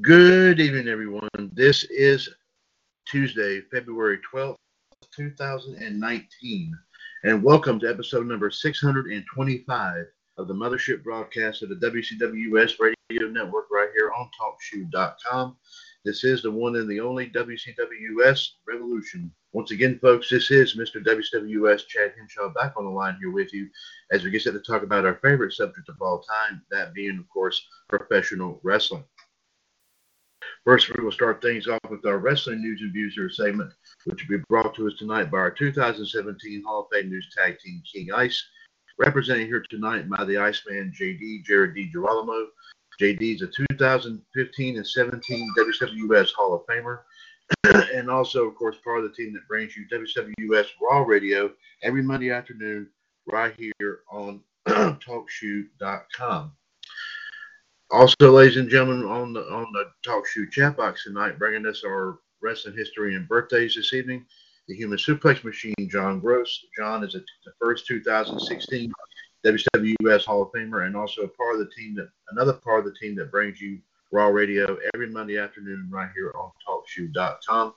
Good evening, everyone. This is Tuesday, February 12th, 2019, and welcome to episode number 625 of the Mothership broadcast of the WCWUS Radio Network right here on TalkShoe.com. This is the one and the only WCWUS Revolution. Once again, folks, this is Mr. WCWUS Chad Henshaw back on the line here with you as we get set to talk about our favorite subject of all time, that being, of course, professional wrestling. First, we will start things off with our Wrestling News and Views here segment, which will be brought to us tonight by our 2017 Hall of Fame News Tag Team, King Ice, represented here tonight by the Iceman, JD, Jared DiGirolamo. JD is a 2015 and 17 WCWUS Hall of Famer, and also, of course, part of the team that brings you WCWUS Raw Radio every Monday afternoon right here on TalkShoe.com. Also, ladies and gentlemen, on the Talk Shoe chat box tonight, bringing us our wrestling history and birthdays this evening, the Human Suplex Machine, John Gross. John is the first 2016 WCWUS Hall of Famer, and also another part of the team that brings you Raw Radio every Monday afternoon right here on TalkShoe.com.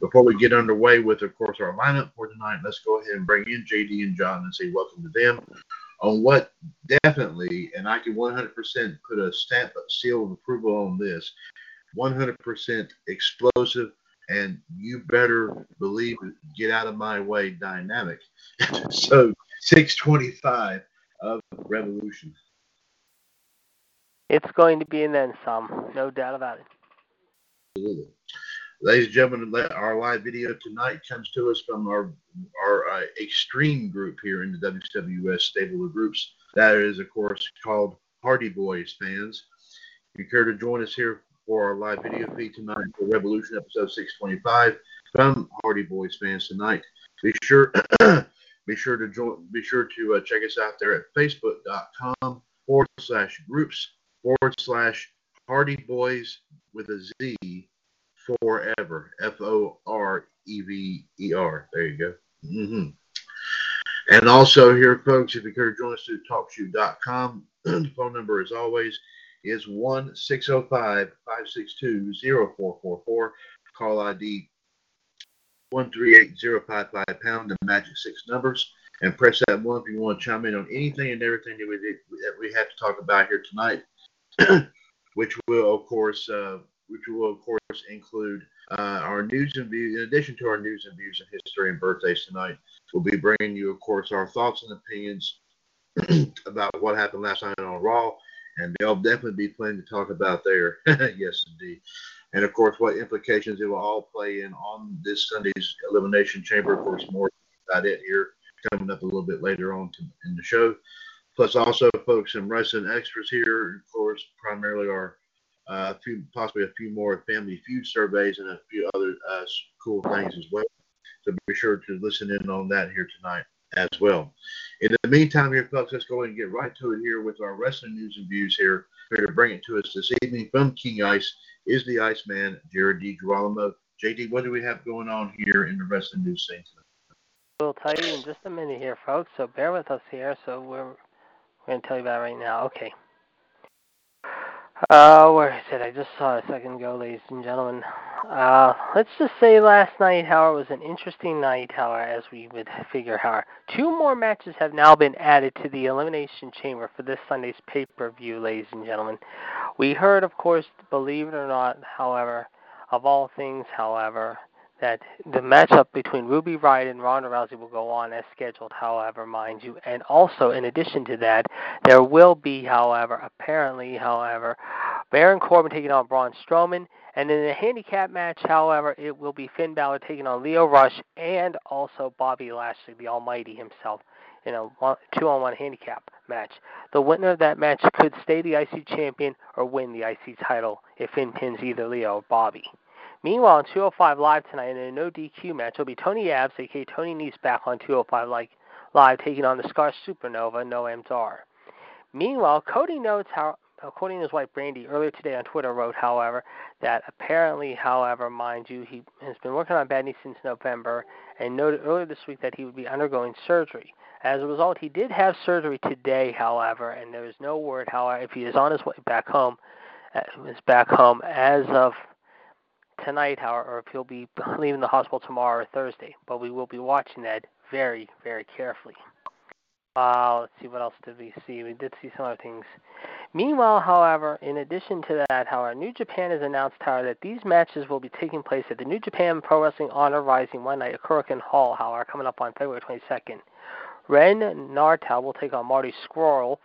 Before we get underway with, of course, our lineup for tonight, let's go ahead and bring in JD and John and say welcome to them. On what definitely, and I can 100% put a stamp seal of approval on this, 100% explosive, and you better believe it, get out of my way dynamic. So 625 of Revolution. It's going to be an end some, no doubt about it. Absolutely. Ladies and gentlemen, our live video tonight comes to us from our extreme group here in the WCWUS stable of groups. That is, of course, called Hardy Boys Fans. If you care to join us here for our live video feed tonight for Revolution episode 625 from Hardy Boys Fans tonight, be sure to check us out there at facebook.com/groups/Hardy Boys with a Z. Forever. Forever. There you go. Mm-hmm. And also here, folks, if you could join us through TalkShoe.com, the phone number, as always, is 1-605-562-0444. Call ID 138055#, the magic six numbers. And press that one if you want to chime in on anything and everything that we have to talk about here tonight, which will, of course, include our news and views. In addition to our news and views and history and birthdays tonight, we'll be bringing you, of course, our thoughts and opinions about what happened last night on Raw, and there'll definitely be plenty to talk about there. Yes, indeed. And, of course, what implications it will all play in on this Sunday's Elimination Chamber. Of course, more about it here coming up a little bit later on in the show. Plus, also, folks, some wrestling extras here, of course, primarily our a few more family feud surveys and a few other cool things as well. So be sure to listen in on that here tonight as well. In the meantime here, folks, let's go ahead and get right to it here with our wrestling news and views here. Here to bring it to us this evening from King Ice is the Iceman, Jared DiGirolamo. JD, what do we have going on here in the wrestling news scene? We'll tell you in just a minute here, folks, so bear with us here. So we're going to tell you about it right now. Okay. Where is it? I just saw it a second ago, ladies and gentlemen. Let's just say last night, however, was an interesting night, however, as we would figure, however. Two more matches have now been added to the Elimination Chamber for this Sunday's pay-per-view, ladies and gentlemen. We heard, of course, believe it or not, however, of all things, however, that the matchup between Ruby Riott and Ronda Rousey will go on as scheduled, however, mind you. And also, in addition to that, there will be, however, apparently, however, Baron Corbin taking on Braun Strowman. And in the handicap match, however, it will be Finn Balor taking on Lio Rush and also Bobby Lashley, the Almighty himself, in a 2-on-1 handicap match. The winner of that match could stay the IC champion or win the IC title if Finn pins either Lio or Bobby. Meanwhile, on 205 Live tonight, in a no-DQ match, it'll be Tony Abbs, a.k.a. Tony Nese, back on 205 Live, taking on the Scar Supernova, Noam Dar. Meanwhile, Cody notes, how, according to his wife, Brandy, earlier today on Twitter, wrote, however, that apparently, however, mind you, he has been working on bad knees since November, and noted earlier this week that he would be undergoing surgery. As a result, he did have surgery today, however, and there is no word, however, if he is on his way back home, as of tonight, however, or if he'll be leaving the hospital tomorrow or Thursday. But we will be watching that very, very carefully. Let's see, what else did we see? We did see some other things. Meanwhile, however, in addition to that, however, New Japan has announced, however, that these matches will be taking place at the New Japan Pro Wrestling Honor Rising one night at Korakuen Hall, however, coming up on February 22nd. Ren Nartau will take on Marty Scurll.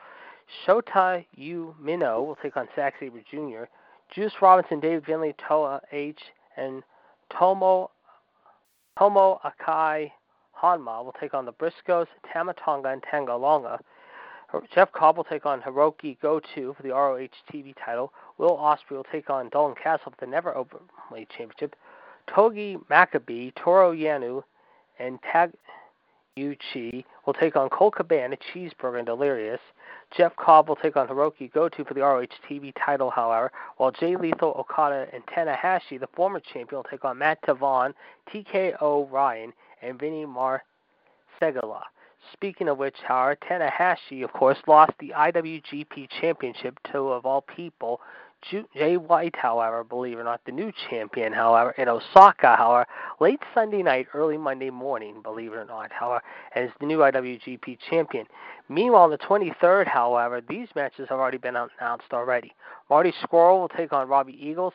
Shota Umino will take on Zack Sabre Jr., Juice Robinson, David Finlay, Toa H, and Tomo Akai Hanma will take on the Briscoes, Tama Tonga, and Tanga Longa. Jeff Cobb will take on Hirooki Goto for the ROH TV title. Will Ospreay will take on Dalton Castle for the Never Openweight Championship. Togi Makabe, Toru Yano, and Taguchi will take on Cole Cabana, Cheeseburger, and Delirious. Jeff Cobb will take on Hirooki Goto for the ROH TV title, however, while Jay Lethal, Okada, and Tanahashi, the former champion, will take on Matt Taven, T.K. O'Ryan, and Vinny Marseglia. Speaking of which, however, Tanahashi, of course, lost the IWGP Championship to, of all people, Jay White, however, believe it or not, the new champion, however, in Osaka, however, late Sunday night, early Monday morning, believe it or not, however, as the new IWGP champion. Meanwhile, on the 23rd, however, these matches have already been announced already. Marty Scurll will take on Robbie Eagles.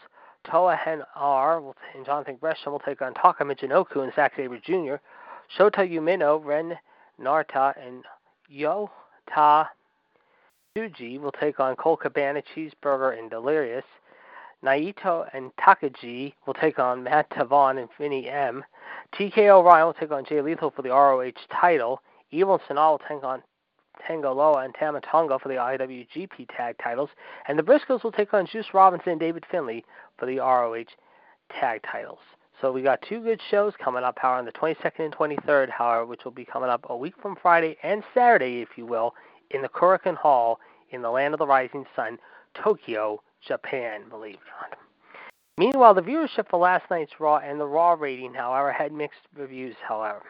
Toa Henare and Jonathan Gresham will take on Taka Michinoku and Zack Sabre Jr. Shota Umino, Ren Narta, and Yota Tsuji will take on Cole Cabana, Cheeseburger, and Delirious. Naito and Takagi will take on Matt Taven and Vinny M. T.K. O'Ryan will take on Jay Lethal for the ROH title. Evil and Sonal will take on Tanga Loa and Tama Tonga for the IWGP tag titles. And the Briscoes will take on Juice Robinson and David Finlay for the ROH tag titles. So we got two good shows coming up, however, on the 22nd and 23rd, however, which will be coming up a week from Friday and Saturday, if you will, in the Korakuen Hall in the land of the rising sun, Tokyo, Japan, believe it or not. Meanwhile, the viewership for last night's Raw and the Raw rating, however, had mixed reviews, however,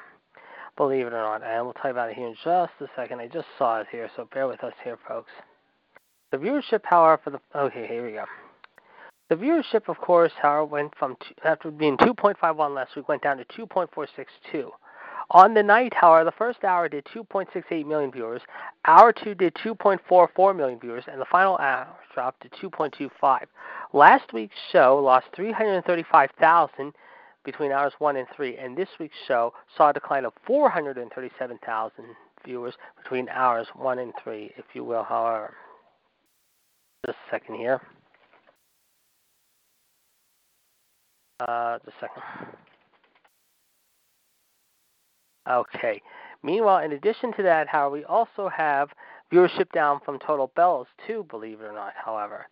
believe it or not. And we'll tell you about it here in just a second. I just saw it here, so bear with us here, folks. The viewership, however, for the... Okay, here we go. The viewership, of course, however, went from... after being 2.51 last week, went down to 2.462. On the night, however, the first hour did 2.68 million viewers, hour two did 2.44 million viewers, and the final hour dropped to 2.25. Last week's show lost 335,000 between hours 1 and 3, and this week's show saw a decline of 437,000 viewers between hours 1 and 3, if you will, however. Just a second here. Just a second. Okay. Meanwhile, in addition to that, however, we also have viewership down from Total Bellas, too, believe it or not, however.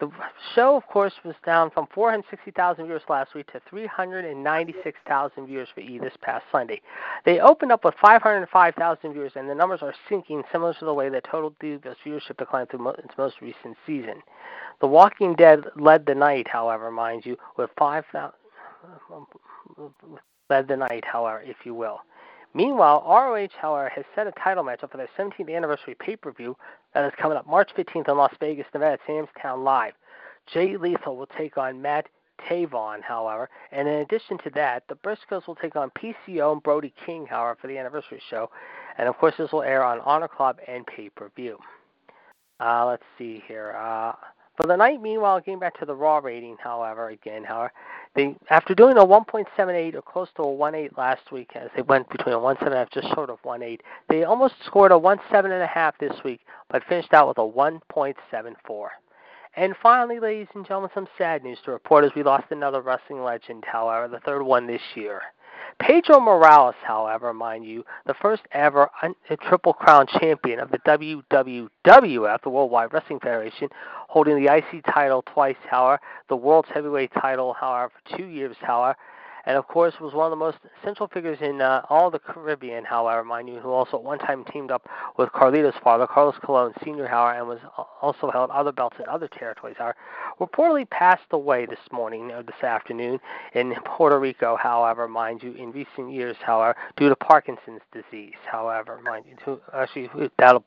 The show, of course, was down from 460,000 viewers last week to 396,000 viewers for E! This past Sunday. They opened up with 505,000 viewers, and the numbers are sinking similar to the way that Total Divas viewership declined through its most recent season. The Walking Dead led the night, however, mind you, with 5,000. led the night, however, if you will. Meanwhile, ROH, however, has set a title match up for their 17th anniversary pay-per-view that is coming up March 15th in Las Vegas, Nevada, at Sam's Town Live. Jay Lethal will take on Matt Taven, however, and in addition to that, the Briscoes will take on PCO and Brody King, however, for the anniversary show, and of course this will air on Honor Club and pay-per-view. Let's see here. For the night, meanwhile, getting back to the Raw rating, however, they, after doing a 1.78 or close to a 1.8 last week, as they went between a 1.7.5, just short of 1.8, they almost scored a 1.7.5 this week, but finished out with a 1.74. And finally, ladies and gentlemen, some sad news to report as we lost another wrestling legend, however, the third one this year. Pedro Morales, however, mind you, the first ever Triple Crown champion of the WWWF, the Worldwide Wrestling Federation, holding the IC title twice, however, the World's Heavyweight title, however, for 2 years, however, and of course was one of the most central figures in all the Caribbean, however, mind you, who also at one time teamed up with Carlito's father, Carlos Colon Sr., however, and was also held other belts in other territories, however, reportedly passed away this morning, or this afternoon, in Puerto Rico, however, mind you, in recent years, however, due to Parkinson's disease, however, mind you,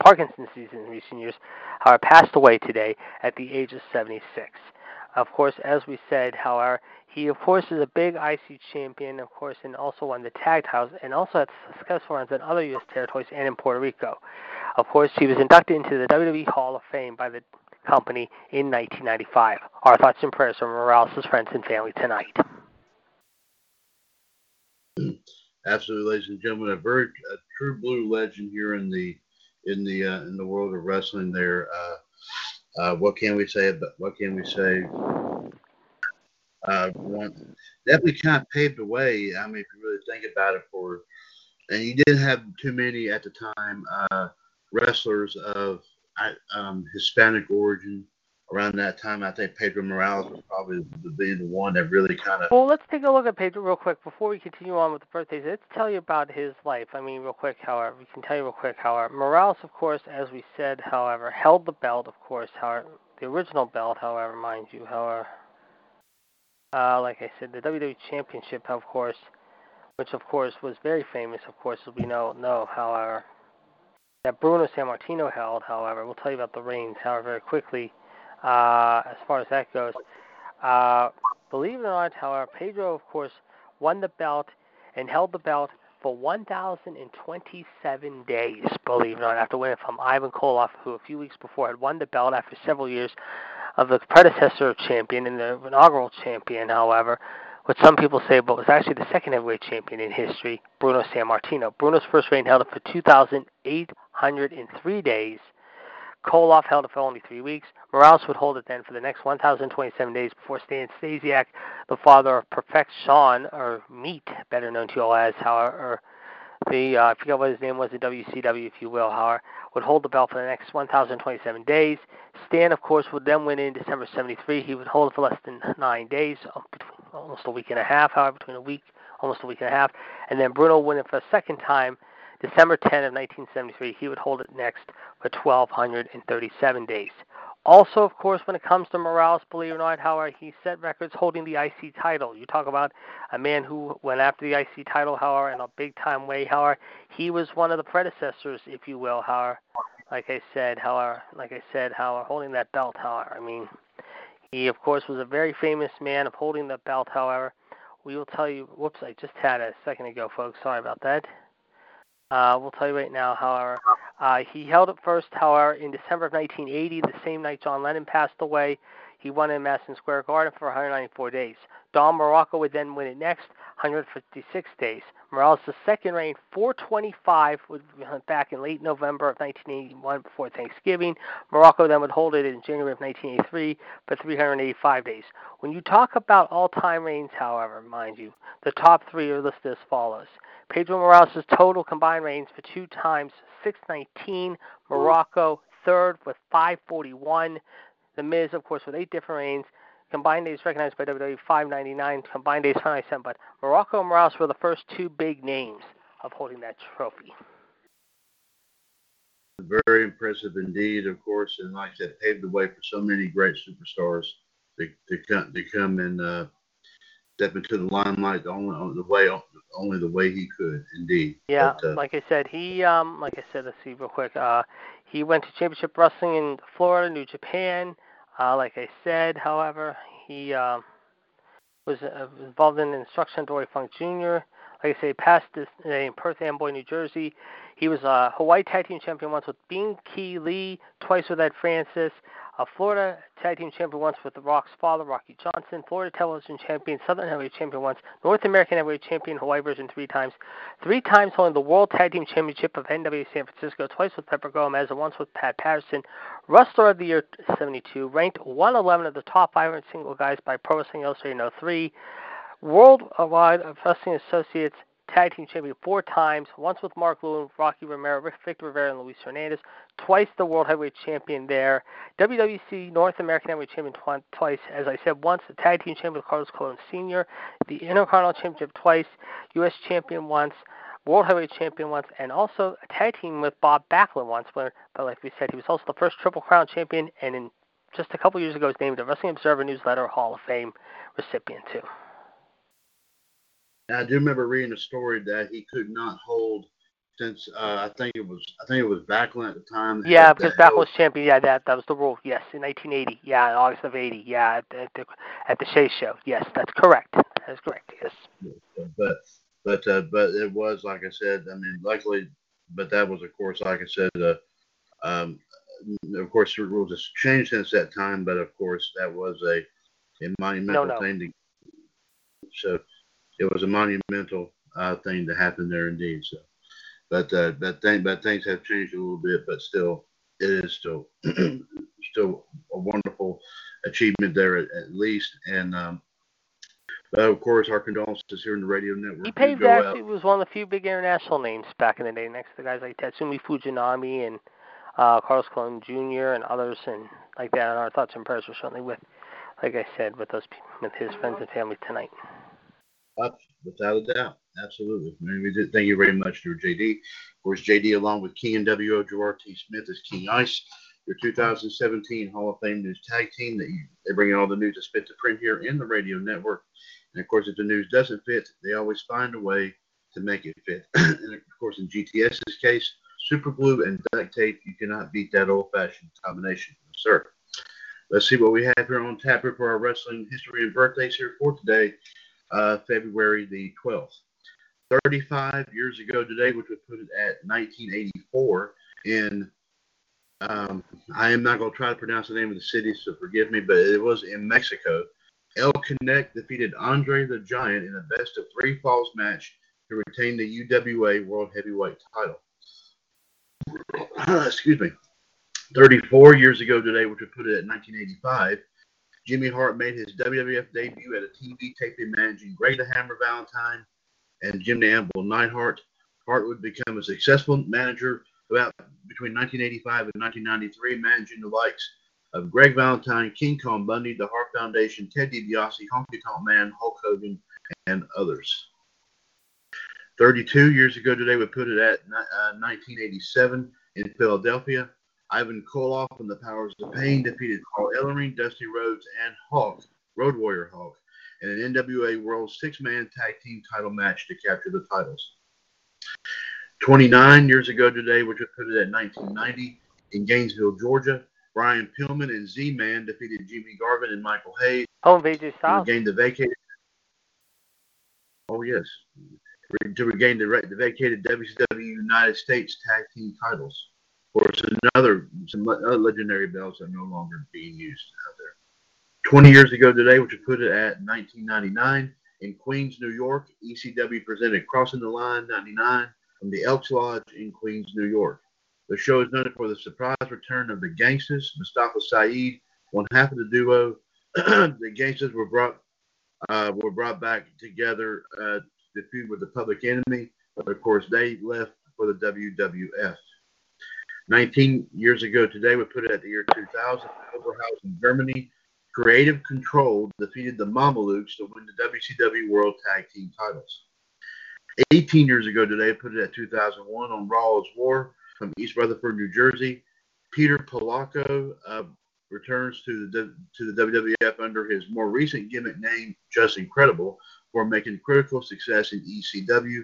Parkinson's disease in recent years, however, passed away today at the age of 76. Of course, as we said, however, he, of course, is a big IC champion, of course, and also won the tag titles, and also had successful runs in other U.S. territories and in Puerto Rico. Of course, he was inducted into the WWE Hall of Fame by the company in 1995. Our thoughts and prayers are Morales' friends and family tonight. Absolutely, ladies and gentlemen, a true blue legend here in the world of wrestling. There, what can we say? Definitely kind of paved the way. I mean, if you really think about it, and you didn't have too many at the time wrestlers of Hispanic origin around that time. I think Pedro Morales was probably the one that really kind of... Well, let's take a look at Pedro real quick before we continue on with the birthdays. Let's tell you about his life. I mean, real quick, however. We can tell you real quick, however. Morales, of course, as we said, however, held the belt, of course, however, the original belt, however, mind you, however... like I said, the WWE Championship, of course, which, of course, was very famous, of course, as we know, however, that Bruno Sammartino held, however. We'll tell you about the reigns, however, very quickly, as far as that goes. Believe it or not, however, Pedro, of course, won the belt and held the belt for 1,027 days, believe it or not, after winning from Ivan Koloff, who a few weeks before had won the belt after several years of the predecessor champion and the inaugural champion, however, which some people say, but was actually the second heavyweight champion in history, Bruno Sammartino. Bruno's first reign held it for 2,803 days. Koloff held it for only 3 weeks. Morales would hold it then for the next 1,027 days before Stan Stasiak, the father of Perfection, or Meat, better known to you all as, however, I forget what his name was, the WCW, if you will, however, would hold the belt for the next 1,027 days. Stan, of course, would then win in December 73. He would hold it for less than 9 days, almost a week and a half, however, almost a week and a half. And then Bruno won it for a second time, December 10 of 1973. He would hold it next for 1,237 days. Also, of course, when it comes to Morales, believe it or not, however, he set records holding the IC title. You talk about a man who went after the IC title, however, in a big-time way, however. He was one of the predecessors, if you will, however. Like I said, however, holding that belt, however. I mean, he, of course, was a very famous man of holding the belt, however. We will tell you, whoops, I just had a second ago, folks. Sorry about that. We'll tell you right now, however. He held it first, however, in December of 1980, the same night John Lennon passed away. He won in Madison Square Garden for 194 days. Don Morocco would then win it next, 156 days. Morales' second reign, 425, would be back in late November of 1981 before Thanksgiving. Morocco then would hold it in January of 1983 for 385 days. When you talk about all-time reigns, however, mind you, the top three are listed as follows. Pedro Morales' total combined reigns for two times, 619, Morocco third with 541, The Miz, of course, with 8 different reigns, combined days recognized by WWE, 599, combined days 597, but Morocco and Morales were the first two big names of holding that trophy. Very impressive indeed, of course, and like I said, paved the way for so many great superstars to come and step into the limelight only the way he could, indeed. Yeah, but, like I said, let's see real quick. He went to Championship Wrestling in Florida, New Japan. Like I said, however, he was involved in instruction Dory Funk Jr. Like I say, passed this in Perth Amboy, New Jersey. He was a Hawaii Tag Team Champion once with Bing Ki Lee, twice with Ed Francis, a Florida Tag Team Champion once with The Rock's father, Rocky Johnson, Florida Television Champion, Southern Heavyweight Champion once, North American Heavyweight Champion, Hawaii version three times holding the World Tag Team Championship of NWA San Francisco, twice with Pepper Gomez and once with Pat Patterson, Wrestler of the Year 72, ranked 111 of the top 500 single guys by Pro Wrestling Illustrated in 03, Worldwide Wrestling Associates Tag Team Champion 4 times, once with Mark Lewin, Rocky Romero, Victor Rivera, and Luis Hernandez, twice the World Heavyweight Champion there, WWC North American Heavyweight Champion twice, as I said, once the Tag Team Champion with Carlos Colon Sr., the Intercontinental Championship twice, U.S. Champion once, World Heavyweight Champion once, and also a Tag Team with Bob Backlund once, but like we said, he was also the first Triple Crown Champion, and in just a couple years ago, was named a Wrestling Observer Newsletter Hall of Fame recipient, too. And I do remember reading a story that he could not hold since I think it was Backlund at the time. Yeah, because Backlund was champion. Yeah, that was the rule. Yes, in 1980. Yeah, in August of 80. Yeah, at the Shea Show. Yes, that's correct. That's correct. Yes. But it was, like I said. I mean, luckily, but that was, of course, like I said. Of course, the rules has changed since that time. But of course, that was a monumental thing to. So. It was a monumental thing to happen there, indeed. So, but things have changed a little bit, but still, it is still still a wonderful achievement there, at least. And of course, our condolences here in the radio network. He paved actually was one of the few big international names back in the day, next to guys like Tatsumi Fujinami and Carlos Colon Jr. and others, and like that. And our thoughts and prayers are certainly with, like I said, with his friends and family tonight. Without a doubt, absolutely. Thank you very much to JD. Of course, JD, along with King and W.O. Gerard T. Smith, is King Ice, your 2017 Hall of Fame News Tag Team. They bring in all the news that fit the print here in the radio network. And, of course, if the news doesn't fit, they always find a way to make it fit. And, of course, in GTS's case, super glue and duct tape, you cannot beat that old-fashioned combination. Yes, sir. Let's see what we have here on tap for our wrestling history and birthdays here for today. February the 12th. 35 years ago today, which would put it at 1984, in, I am not going to try to pronounce the name of the city, so forgive me, but it was in Mexico. El Connect defeated Andre the Giant in a best of 3 falls match to retain the UWA World Heavyweight title. Excuse me. 34 years ago today, which would put it at 1985, Jimmy Hart made his WWF debut at a TV taping managing Greg the Hammer Valentine and Jim the Anvil Neidhart. Hart would become a successful manager about between 1985 and 1993, managing the likes of Greg Valentine, King Kong Bundy, the Hart Foundation, Ted DiBiase, Honky Tonk Man, Hulk Hogan, and others. 32 years ago today, we put it at 1987 in Philadelphia. Ivan Koloff and the Powers of Pain defeated Carl Ellering, Dusty Rhodes, and Hawk, Road Warrior Hawk, in an NWA World 6-man tag team title match to capture the titles. 29 years ago today, which was put it at 1990, in Gainesville, Georgia, Brian Pillman and Z-Man defeated Jimmy Garvin and Michael Hayes. Oh, VJ Styles. To regain the vacated WCW United States tag team titles. Of course, some other legendary belts are no longer being used out there. 20 years ago today, which would put it at 1999, in Queens, New York, ECW presented Crossing the Line 99 from the Elks Lodge in Queens, New York. The show is noted for the surprise return of the Gangsters, Mustafa Saeed, one half of the duo. The Gangsters were brought back together to feud with the Public Enemy, but of course they left for the WWF. 19 years ago today, we put it at the year 2000, Oberhausen, Germany. Creative Control defeated the Mamelukes to win the WCW World Tag Team titles. 18 years ago today, we put it at 2001 on Raw is War from East Rutherford, New Jersey. Peter Polacco returns to the WWF under his more recent gimmick name, Just Incredible, for making critical success in ECW.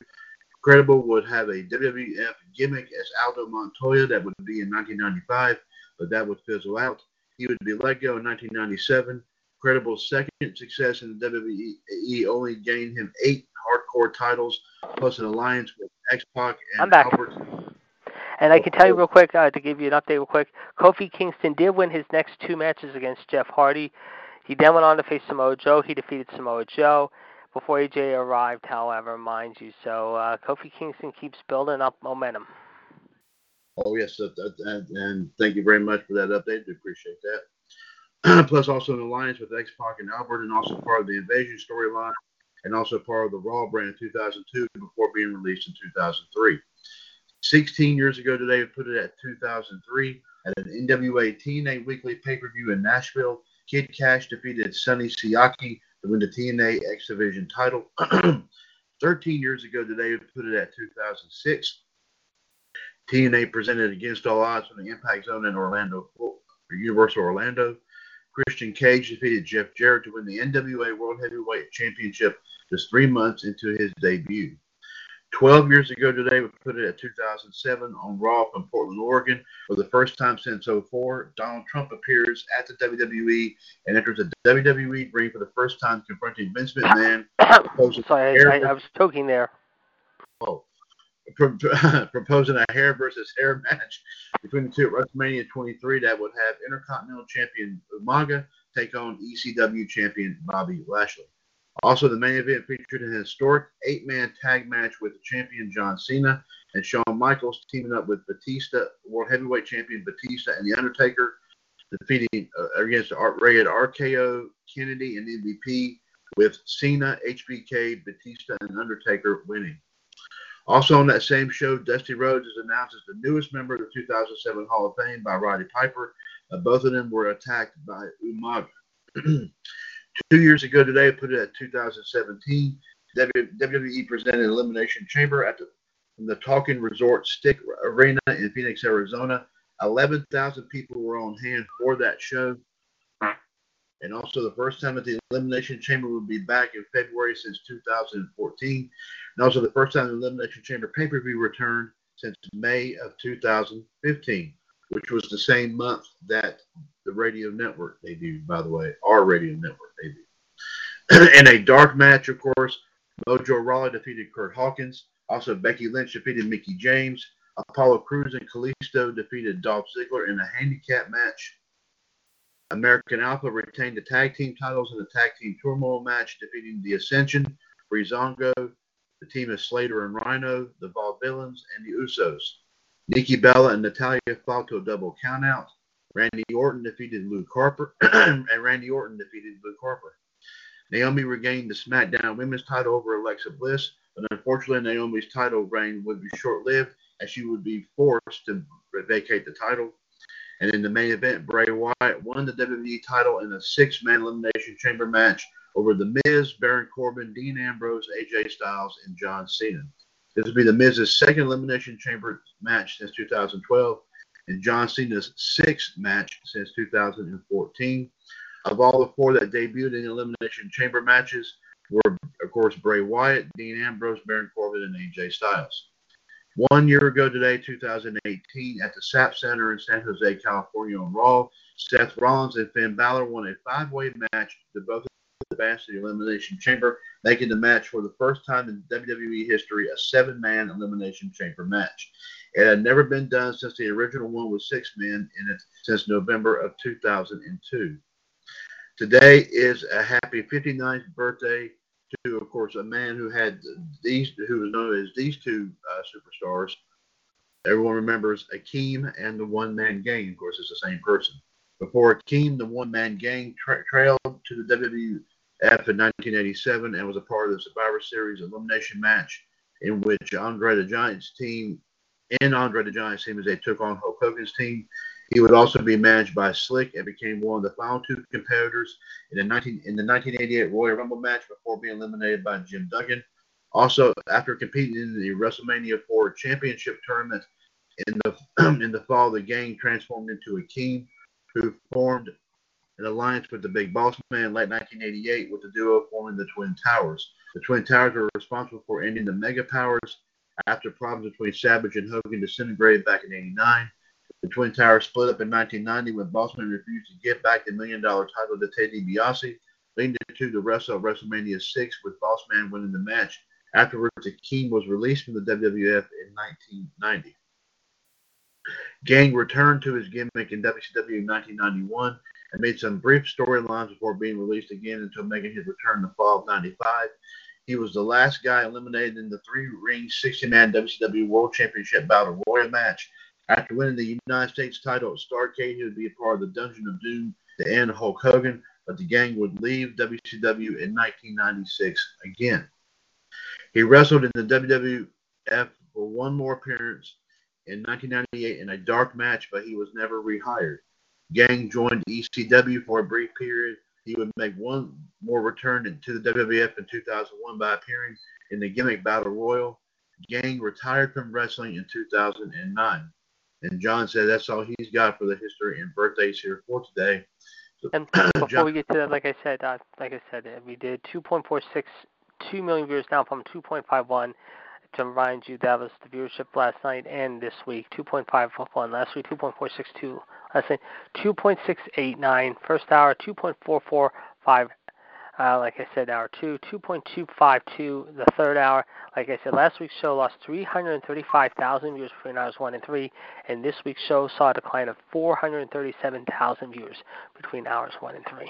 Incredible would have a WWF gimmick as Aldo Montoya that would be in 1995, but that would fizzle out. He would be let go in 1997. Incredible's second success in the WWE only gained him 8 hardcore titles, plus an alliance with X-Pac and Albert. And I can tell you real quick, to give you an update real quick, Kofi Kingston did win his next 2 matches against Jeff Hardy. He then went on to face Samoa Joe. He defeated Samoa Joe before AJ arrived, however, mind you. So Kofi Kingston keeps building up momentum. Oh, yes, and thank you very much for that update. I appreciate that. Plus, also an alliance with X-Pac and Albert, and also part of the Invasion storyline, and also part of the Raw brand in 2002 before being released in 2003. 16 years ago today, we put it at 2003 at an NWA TNA Weekly pay-per-view in Nashville. Kid Cash defeated Sonny Siaki to win the TNA X Division title. 13 years ago today, we put it at 2006. TNA presented Against All Odds from the Impact Zone in Orlando, Universal Orlando. Christian Cage defeated Jeff Jarrett to win the NWA World Heavyweight Championship just 3 months into his debut. 12 years ago today, we put it at 2007 on Raw from Portland, Oregon. For the first time since 2004, Donald Trump appears at the WWE and enters the WWE ring for the first time, confronting Vince McMahon. Sorry, I was choking there. Oh. Proposing a hair versus hair match between the two at WrestleMania 23 that would have Intercontinental Champion Umaga take on ECW Champion Bobby Lashley. Also, the main event featured an historic 8-man tag match with the champion John Cena and Shawn Michaels teaming up with Batista, World Heavyweight Champion Batista, and The Undertaker, defeating against Rated RKO, Kennedy, and MVP, with Cena, HBK, Batista, and Undertaker winning. Also on that same show, Dusty Rhodes is announced as the newest member of the 2007 Hall of Fame by Roddy Piper. Both of them were attacked by Umaga. 2 years ago today, put it at 2017, WWE presented Elimination Chamber at the Talking Resort Stick Arena in Phoenix, Arizona. 11,000 people were on hand for that show. And also the first time that the Elimination Chamber will be back in February since 2014. And also the first time the Elimination Chamber pay-per-view returned since May of 2015, which was the same month that the radio network debuted, by the way. Our radio network debuted. In a dark match, of course, Mojo Rawley defeated Curt Hawkins. Also, Becky Lynch defeated Mickie James. Apollo Crews and Kalisto defeated Dolph Ziggler in a handicap match. American Alpha retained the tag team titles in the tag team turmoil match, defeating the Ascension, Breezango, the team of Slater and Rhino, the Vol Villains, and the Usos. Nikki Bella and Natalya fought to a double countout. Randy Orton defeated Luke Harper. Naomi regained the SmackDown Women's title over Alexa Bliss, but unfortunately Naomi's title reign would be short-lived as she would be forced to vacate the title. And in the main event, Bray Wyatt won the WWE title in a 6-man Elimination Chamber match over The Miz, Baron Corbin, Dean Ambrose, AJ Styles, and John Cena. This would be The Miz's second Elimination Chamber match since 2012 and John Cena's 6th match since 2014. Of all the 4 that debuted in Elimination Chamber matches were, of course, Bray Wyatt, Dean Ambrose, Baron Corbin, and AJ Styles. 1 year ago today, 2018, at the SAP Center in San Jose, California on Raw, Seth Rollins and Finn Balor won a 5-way match to both advance to the Elimination Chamber, making the match for the first time in WWE history a 7-man Elimination Chamber match. It had never been done since the original one with 6 men in it since November of 2002. Today is a happy 59th birthday to, of course, a man who was known as these two superstars. Everyone remembers Akeem and the One Man Gang. Of course, it's the same person. Before Akeem, the One Man Gang trailed to the WWF in 1987 and was a part of the Survivor Series elimination match in which Andre the Giant's team as they took on Hulk Hogan's team. He would also be managed by Slick and became one of the final 2 competitors in the 1988 Royal Rumble match before being eliminated by Jim Duggan. Also, after competing in the WrestleMania 4 Championship Tournament in the fall, the gang transformed into Akeem, who formed an alliance with the Big Boss Man in late 1988 with the duo forming the Twin Towers. The Twin Towers were responsible for ending the Mega Powers after problems between Savage and Hogan disintegrated back in 89. The Twin Towers split up in 1990 when Bossman refused to give back the $1 million title to Ted DiBiase, leading to the wrestle at WrestleMania 6 with Bossman winning the match. Afterwards, the King was released from the WWF in 1990. Gang returned to his gimmick in WCW in 1991 and made some brief storylines before being released again until making his return in the fall of 95. He was the last guy eliminated in the three-ring 60-man WCW World Championship Battle Royal match. After winning the United States title at Starrcade, he would be a part of the Dungeon of Doom to end Hulk Hogan, but the Gang would leave WCW in 1996 again. He wrestled in the WWF for one more appearance in 1998 in a dark match, but he was never rehired. Gang joined ECW for a brief period. He would make one more return to the WWF in 2001 by appearing in the gimmick Battle Royal. Gang retired from wrestling in 2009. And John said that's all he's got for the history and birthdays here for today. So, and before John, we get to that, like I said, we did 2.46, 2 million viewers down from 2.51. To remind you, that was the viewership last night and this week. 2.51 last week, 2.462 last night, 2.689 first hour, 2.445 like I said, hour two, 2.252 the third hour. Like I said, last week's show lost 335,000 viewers between hours 1 and 3, and this week's show saw a decline of 437,000 viewers between hours 1 and 3.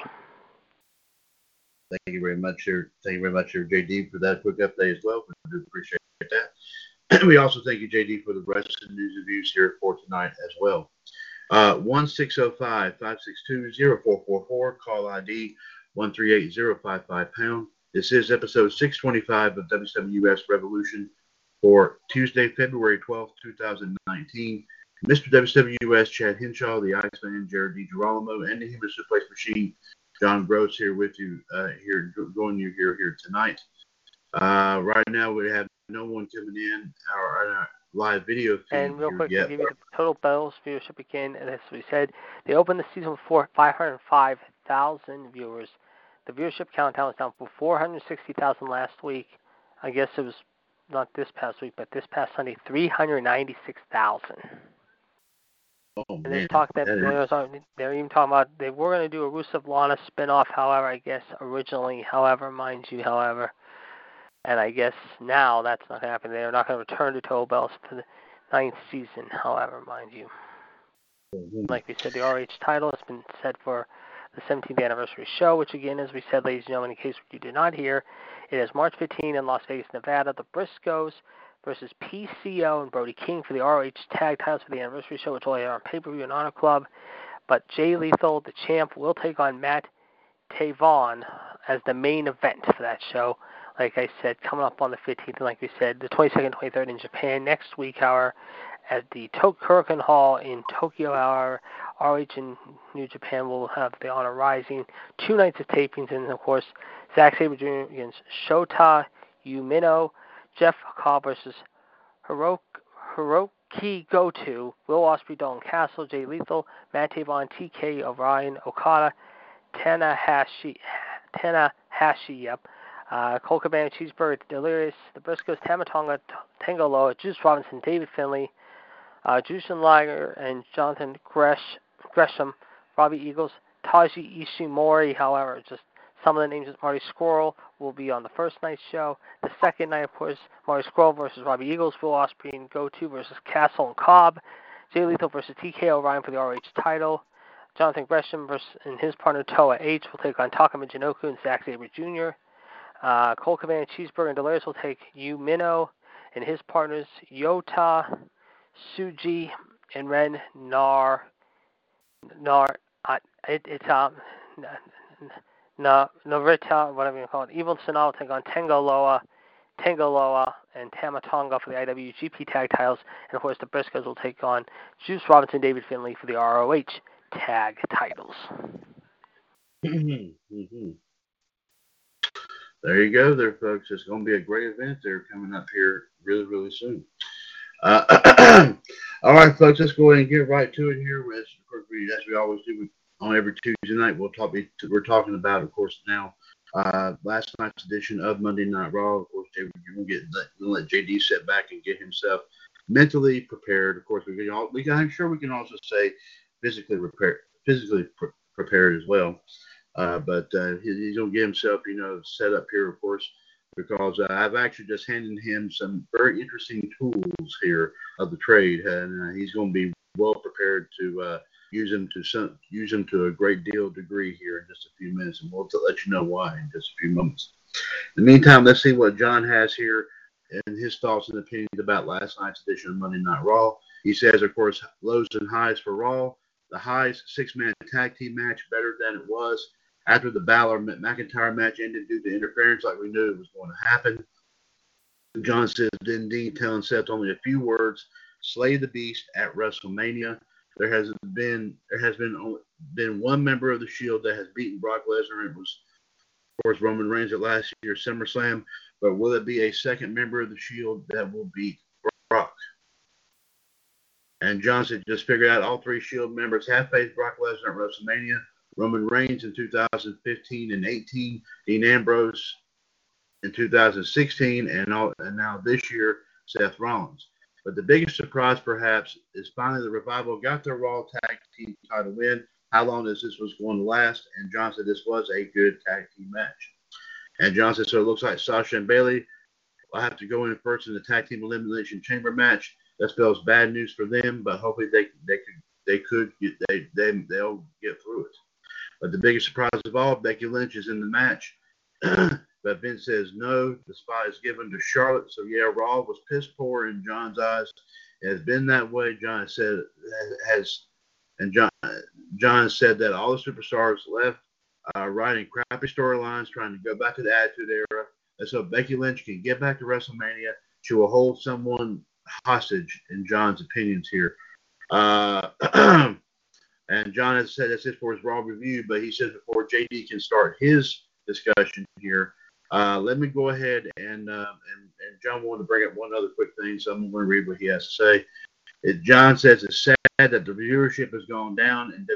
Thank you very much, sir. Thank you very much, sir, JD, for that quick update as well. We do appreciate that. We also thank you, JD, for the wrestling news and views here for tonight as well. 1-605-562-0444, call ID 138055#. This is episode 625 of WCWUS Revolution for Tuesday, February 12th, 2019. Mr. WCWUS Chad Henshaw, the Iceman, Jared DiGirolamo, and the Human Suplex Machine, John Gross, here with you, here tonight. Right now, we have no one coming in our live video feed. And real quick, to give you the total Bells viewership again, and as we said, they opened the season with 505,000 viewers. The viewership countdown was down from 460,000 last week. I guess it was not this past week, but this past Sunday, 396,000. Oh, and they talked they're even talking about they were going to do a Rusev Lana spinoff. However, I guess originally, and I guess now that's not going to happen. They're not going to return to Toa Bells for the 9th season. However, mind you, like we said, the RH title has been set for the 17th anniversary show, which again, as we said, ladies and gentlemen, in case you did not hear, it is March 15 in Las Vegas, Nevada. The Briscoes versus PCO and Brody King for the ROH tag titles for the anniversary show, which will air on pay-per-view and Honor Club. But Jay Lethal, the champ, will take on Matt Taven as the main event for that show. Like I said, coming up on the 15th, and like we said, the 22nd, 23rd in Japan. Next week, however, at the Korakuen Hall in Tokyo, our ROH and New Japan will have the Honor Rising. 2 nights of tapings, and of course, Zack Sabre Jr. against Shota Umino. Jeff Cobb versus Hirooki Goto, Will Ospreay, Dalton Castle, Jay Lethal, Matt Taven, T.K. O'Ryan, Okada, Tanahashi, Cole Cabana, Cheeseburger, Delirious, the Briscoes, Tama Tonga, Tango Loa, Juice Robinson, David Finlay, Jushin Liger, and Jonathan Gresham, Robbie Eagles, Taji Ishimori, however, just some of the names is Marty Scurll will be on the first night's show. The second night, of course, Marty Scurll versus Robbie Eagles, Will Ospreay and Go-To versus Castle and Cobb, Jay Lethal versus T.K. O'Ryan for the ROH title, Jonathan Gresham versus and his partner Toa H will take on Taka Michinoku and Zack Sabre Jr. Cole Cabana, Cheeseburger, and Delirious will take Umino and his partners Yota, Suji, and Ren Narita, whatever you call it, Evil Sonal will take on Tango Loa, and Tama Tonga for the IWGP tag titles. And of course, the Briscoes will take on Juice Robinson, David Finlay for the ROH tag titles. There you go, there, folks. It's going to be a great event there coming up here really, really soon. All right, folks, let's go ahead and get right to it here. As we always do on every Tuesday night, we're talking about, of course, now last night's edition of Monday Night Raw. Of course, David, we're gonna let JD sit back and get himself mentally prepared. Of course, I'm sure we can also say physically prepared as well. But he's gonna get himself, set up here, of course. Because I've actually just handed him some very interesting tools here of the trade, and he's going to be well prepared to use them to a great deal degree here in just a few minutes, and we'll let you know why in just a few moments. In the meantime, let's see what John has here and his thoughts and opinions about last night's edition of Monday Night Raw. He says, of course, lows and highs for Raw. The highs, 6-man tag team match, better than it was. After the Balor-McIntyre match ended due to interference, like we knew it was going to happen, John says, didn't Dean tell Seth only a few words, slay the beast at WrestleMania. There has been one member of the Shield that has beaten Brock Lesnar. It was, of course, Roman Reigns at last year's SummerSlam. But will it be a second member of the Shield that will beat Brock? And John said, just figured out all three Shield members have faced Brock Lesnar at WrestleMania. Roman Reigns in 2015 and 18, Dean Ambrose in 2016, and now this year, Seth Rollins. But the biggest surprise, perhaps, is finally the Revival got their Raw Tag Team title win. How long is this was going to last? And John said this was a good tag team match. And John said, so it looks like Sasha and Bayley will have to go in first in the Tag Team Elimination Chamber match. That spells bad news for them, but hopefully they'll get through it. But the biggest surprise of all, Becky Lynch is in the match. But Vince says no. The spot is given to Charlotte. So, yeah, Raw was piss poor in John's eyes. It has been that way, John said. John said that all the superstars left writing crappy storylines, trying to go back to the Attitude Era. And so Becky Lynch can get back to WrestleMania. She will hold someone hostage, in John's opinions here. And John has said that's it for his Raw review, but he says before JD can start his discussion here, let me go ahead and John wanted to bring up one other quick thing, so I'm going to read what he has to say. John says it's sad that the viewership has gone down and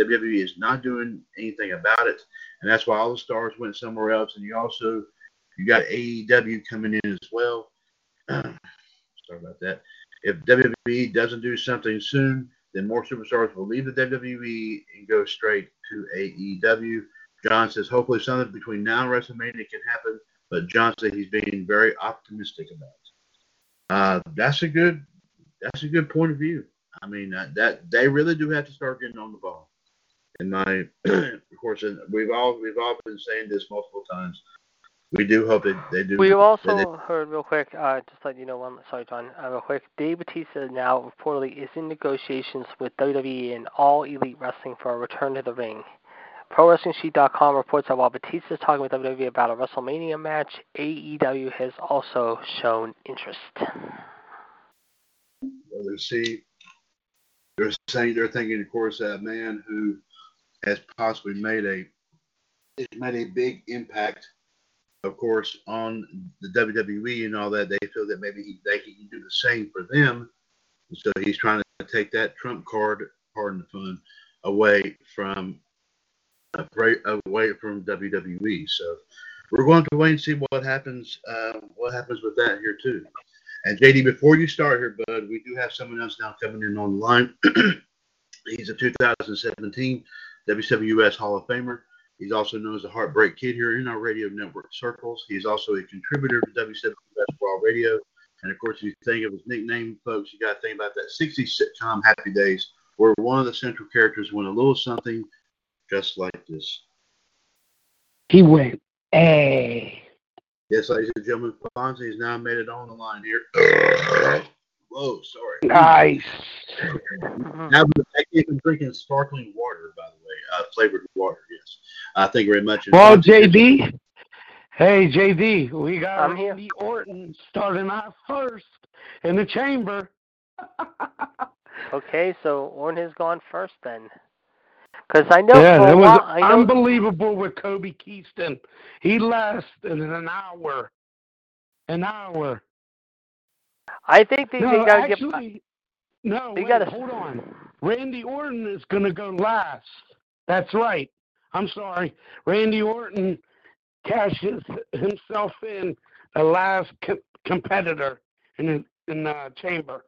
WWE is not doing anything about it, and that's why all the stars went somewhere else. And you got AEW coming in as well. Sorry about that. If WWE doesn't do something soon, then more superstars will leave the WWE and go straight to AEW. John says hopefully something between now and WrestleMania can happen, but John said he's being very optimistic about it. That's a good point of view. I mean, that they really do have to start getting on the ball. And of course, we've all been saying this multiple times. We do hope that they do. We also heard real quick, just let you know, sorry, John, real quick. Dave Bautista now reportedly is in negotiations with WWE and All Elite Wrestling for a return to the ring. ProWrestlingSheet.com reports that while Bautista is talking with WWE about a WrestleMania match, AEW has also shown interest. Well, they're thinking, of course, that man who has possibly made a big impact, of course, on the WWE and all that. They feel that maybe they can do the same for them. And so he's trying to take that trump card, pardon the pun, away from WWE. So we're going to wait and see what happens with that here too. And JD, before you start here, bud, we do have someone else now coming in on the line. He's a 2017 WCWUS Hall of Famer. He's also known as the Heartbreak Kid here in our radio network circles. He's also a contributor to WCWS Raw Radio. And, of course, if you think of his nickname, folks, you got to think about that 60s sitcom Happy Days, where one of the central characters went a little something just like this. He went, hey. Yes, ladies and gentlemen, Fonzie has now made it on the line here. Whoa, sorry. Nice. Now, I keep drinking sparkling water, by the way. Flavored water, yes. Thank you very much. Well, JD. Hey, JD. We got Randy Orton starting out first in the chamber. Okay, so Orton has gone first then. Because I know. Yeah, it was unbelievable with Kobe Keaston. He lasted an hour. An hour. I think they got to get. No, wait, hold on. Randy Orton is going to go last. That's right. I'm sorry. Randy Orton cashes himself in the last competitor in the chamber.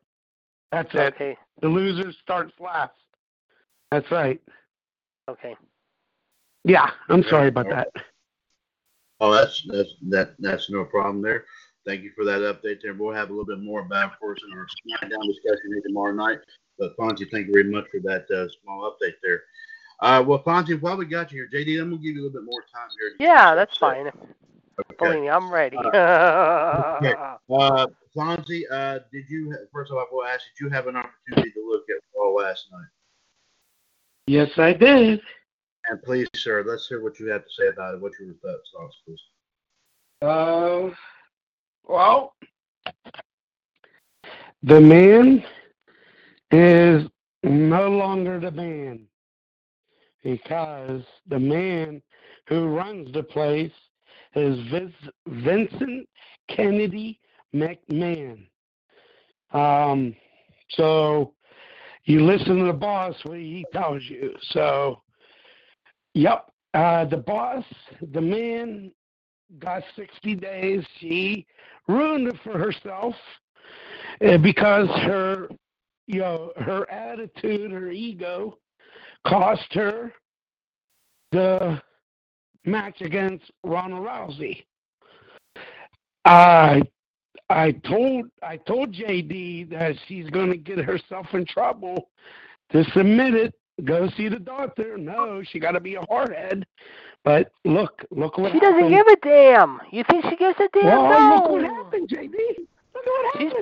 That's okay. It. The loser starts last. That's right. Okay. Yeah, I'm sorry about that. Oh, that's no problem there. Thank you for that update there. We'll have a little bit more about, of course, in our SmackDown discussion tomorrow night. But, Fonzie, thank you very much for that small update there. Well, Fonzie, while we got you here, JD, I'm going to give you a little bit more time here. Yeah, that's fine. Okay. Believe me, I'm ready. Okay. Fonzie, did you, first of all, I will ask, did you have an opportunity to look at Raw last night? Yes, I did. And please, sir, let's hear what you have to say about it. What your thoughts, please. Well, the man is no longer the man, because the man who runs the place is Vincent Kennedy McMahon. So you listen to the boss, what he tells you. So, yep, the boss, the man, got 60 days. She ruined it for herself because her, you know, her attitude, her ego, cost her the match against Ronda Rousey. I told JD that she's going to get herself in trouble to submit it. Go see the doctor. No, she got to be a hardhead. But look what happened. She doesn't give a damn. You think she gives a damn? Well, no. Look what happened, JD. Look what happened.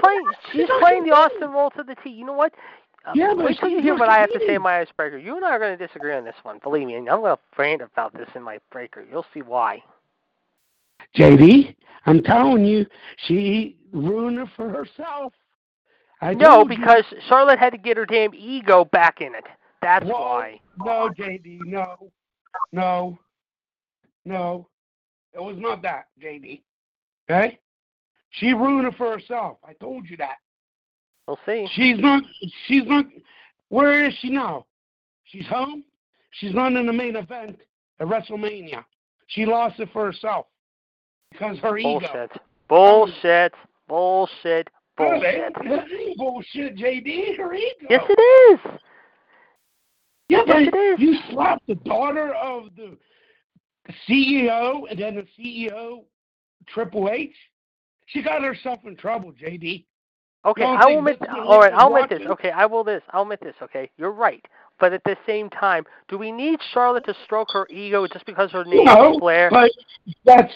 She's playing the Austin roll to the T. You know what? Wait till you hear what I have to say in my icebreaker. You and I are going to disagree on this one. Believe me, and I'm going to rant about this in my breaker. You'll see why. JD, I'm telling you, she ruined it for herself. Because Charlotte had to get her damn ego back in it. That's why. No, JD, no. It was not that, JD. Okay? She ruined it for herself. I told you that. We'll see. She's not. Where is she now? She's home. She's not in the main event at WrestleMania. She lost it for herself because her ego. Bullshit. It's bullshit, JD. Her ego. Yes, it is. Yeah, yes, but you slapped the daughter of the CEO and then the CEO, Triple H. She got herself in trouble, JD. Okay, I will admit. All right, I'll admit this. Okay, I'll admit this. Okay, you're right. But at the same time, do we need Charlotte to stroke her ego just because her name is Blair? No, but that's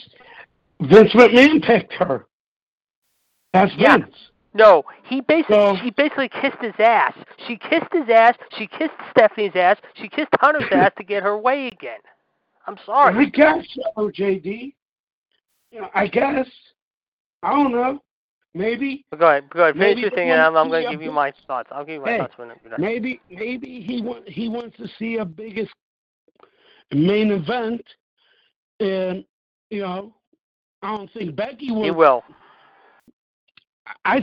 Vince McMahon picked her. That's Vince. Yeah. No, she basically kissed his ass. She kissed his ass. She kissed Stephanie's ass. She kissed Hunter's ass to get her way again. I'm sorry. I guess so, JD. You know, I guess. I don't know. Maybe. Go ahead. Finish your thing, and I'm going to give you my thoughts. I'll give you my thoughts when I'm done. Maybe he wants to see a biggest main event, and you know, I don't think Becky will. He will. I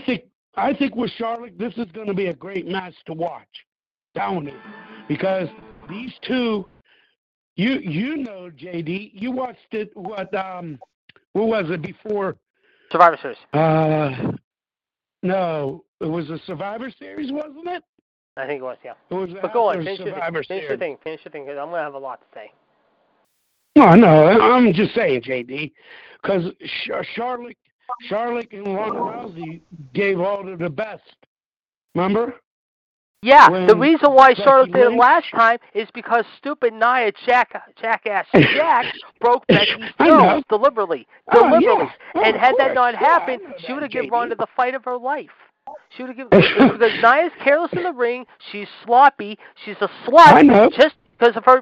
think with Charlotte, this is going to be a great match to watch, down it, because these two, you know, JD, you watched it. What was it before? Survivor Series. No, it was a Survivor Series, wasn't it? I think it was, yeah. It was but go on, finish your thing, because I'm going to have a lot to say. No, I'm just saying, JD, because Charlotte and Ronda Rousey gave all to the best. Remember? Yeah, the reason why Charlotte did it last time is because stupid Nia Jax broke Becky's nose deliberately. Oh, yeah. And had that not happened, she would have given Ronda the fight of her life. She would have given because Nia's careless in the ring. She's sloppy. She's a slut. I know. Just Because of her,